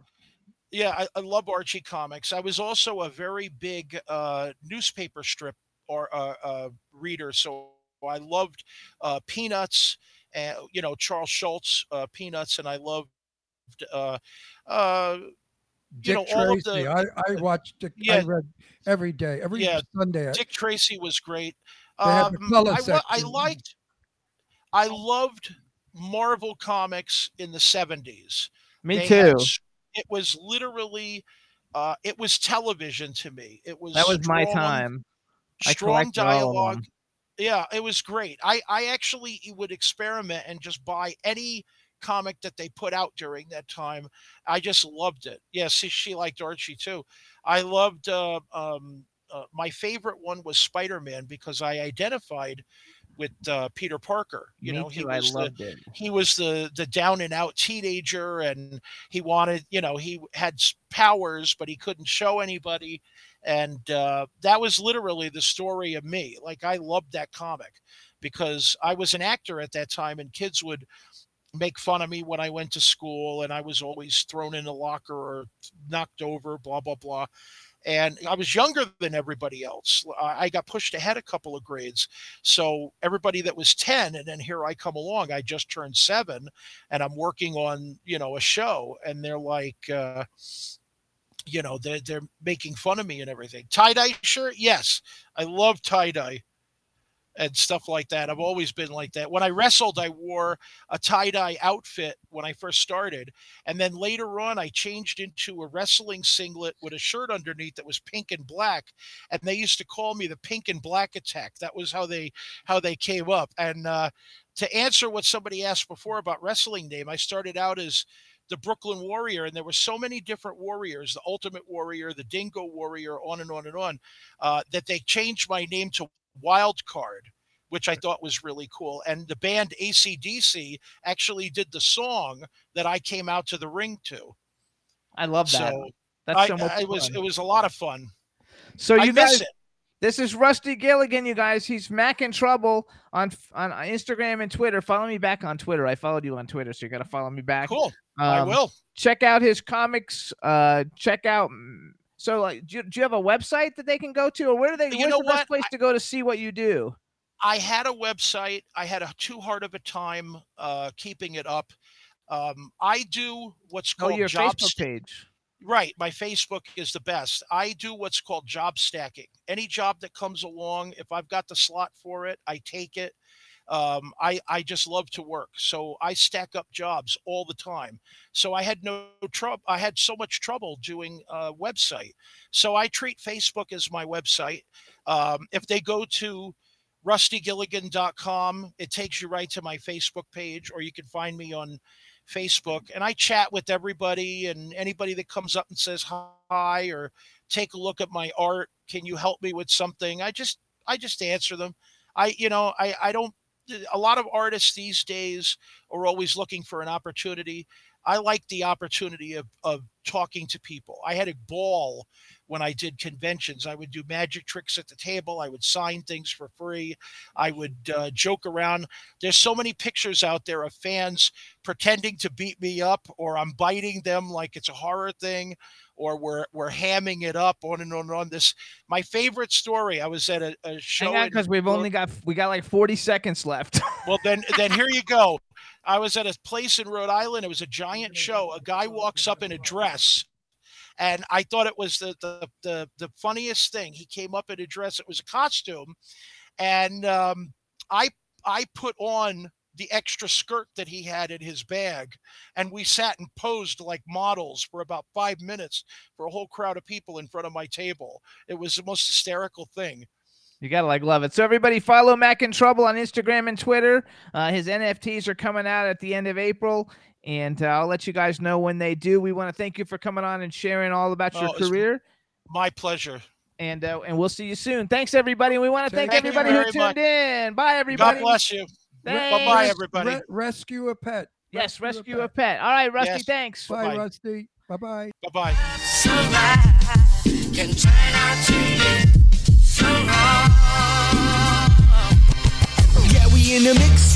Yeah, I, I love Archie comics. I was also a very big uh, newspaper strip or uh, uh, reader, so I loved uh, Peanuts, and you know Charles Schultz, uh, Peanuts, and I loved uh, uh, you know all of the. I, I watched. Dick, yeah, I read every day, every yeah, Sunday. Dick Tracy was great. Um, I, I liked. I loved Marvel comics in the seventies. Me they too. Had, It was literally, uh, it was television to me. It was that was strong, my time. I strong dialogue. Yeah, it was great. I, I actually would experiment and just buy any comic that they put out during that time. I just loved it. Yeah, see, she liked Archie too. I loved, uh, um, uh, my favorite one was Spider-Man because I identified with uh, Peter Parker. You Me know, he too, was, I loved the, it. he was the, the down and out teenager, and he wanted, you know, he had powers, but he couldn't show anybody. And uh, that was literally the story of me. Like, I loved that comic because I was an actor at that time, and kids would make fun of me when I went to school, and I was always thrown in a locker or knocked over, blah, blah, blah. And I was younger than everybody else. I got pushed ahead a couple of grades. So everybody that was ten, and then here I come along, I just turned seven, and I'm working on, you know, a show, and they're like, uh, you know, they're, they're making fun of me and everything. Tie-dye shirt? Yes. I love tie-dye and stuff like that. I've always been like that. When I wrestled, I wore a tie-dye outfit when I first started. And then later on, I changed into a wrestling singlet with a shirt underneath that was pink and black. And they used to call me the Pink and Black Attack. That was how they, how they came up. And uh, to answer what somebody asked before about wrestling name, I started out as the Brooklyn Warrior, and there were so many different warriors, the Ultimate Warrior, the Dingo Warrior, on and on and on, uh, that they changed my name to Wild Card, which I thought was really cool. And the band A C D C actually did the song that I came out to the ring to. I love that. So That's so I, much I, it was it was a lot of fun. So you I guys, this is Rusty Gilligan, you guys. He's Mac in Trouble on on Instagram and Twitter. Follow me back on Twitter. I followed you on Twitter, so you got to follow me back. Cool. Um, I will. Check out his comics. Uh, check out. So, like, do you, do you have a website that they can go to, or where do they? You know the what? Best place I, to go to see what you do? I had a website. I had a too hard of a time uh, keeping it up. Um, I do what's called oh, your job Facebook st- page. Right, my Facebook is the best. I do what's called job stacking. Any job that comes along, if I've got the slot for it, I take it. Um, I, I just love to work. So I stack up jobs all the time. So I had no trouble. I had so much trouble doing a website. So I treat Facebook as my website. Um, if they go to rusty gilligan dot com, it takes you right to my Facebook page, or you can find me on Facebook, and I chat with everybody, and anybody that comes up and says hi, or take a look at my art. Can you help me with something? I just, I just answer them. I, you know, I, I don't, a lot of artists these days are always looking for an opportunity. I like the opportunity of, of talking to people. I had a ball when I did conventions. I would do magic tricks at the table. I would sign things for free. I would uh, joke around. There's so many pictures out there of fans pretending to beat me up, or I'm biting them like it's a horror thing, or we're we're hamming it up, on and on and on. This, my favorite story, I was at a, a show. Hang on, because we've only got, we got like forty seconds left. Well, then, then here you go. I was at a place in Rhode Island. It was a giant show. A guy walks up in a dress, and I thought it was the, the, the, the funniest thing. He came up in a dress. It was a costume. And um, I, I put on the extra skirt that he had in his bag, and we sat and posed like models for about five minutes for a whole crowd of people in front of my table. It was the most hysterical thing. You gotta like love it. So everybody, follow Mac in Trouble on Instagram and Twitter. Uh, his N F Ts are coming out at the end of April, and uh, I'll let you guys know when they do. We want to thank you for coming on and sharing all about oh, your career. My pleasure. and uh, and we'll see you soon. Thanks, everybody. We want to thank, thank everybody who tuned much. in. Bye, everybody. God bless you. Thanks. Bye-bye, everybody. Re- rescue a pet. Yes, rescue, rescue a, pet. a pet. All right, Rusty, yes. thanks. Bye, Bye, Rusty. Bye-bye. Bye-bye. Survive can turn out to be so wrong. Yeah, we in the mix.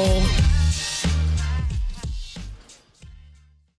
Oh.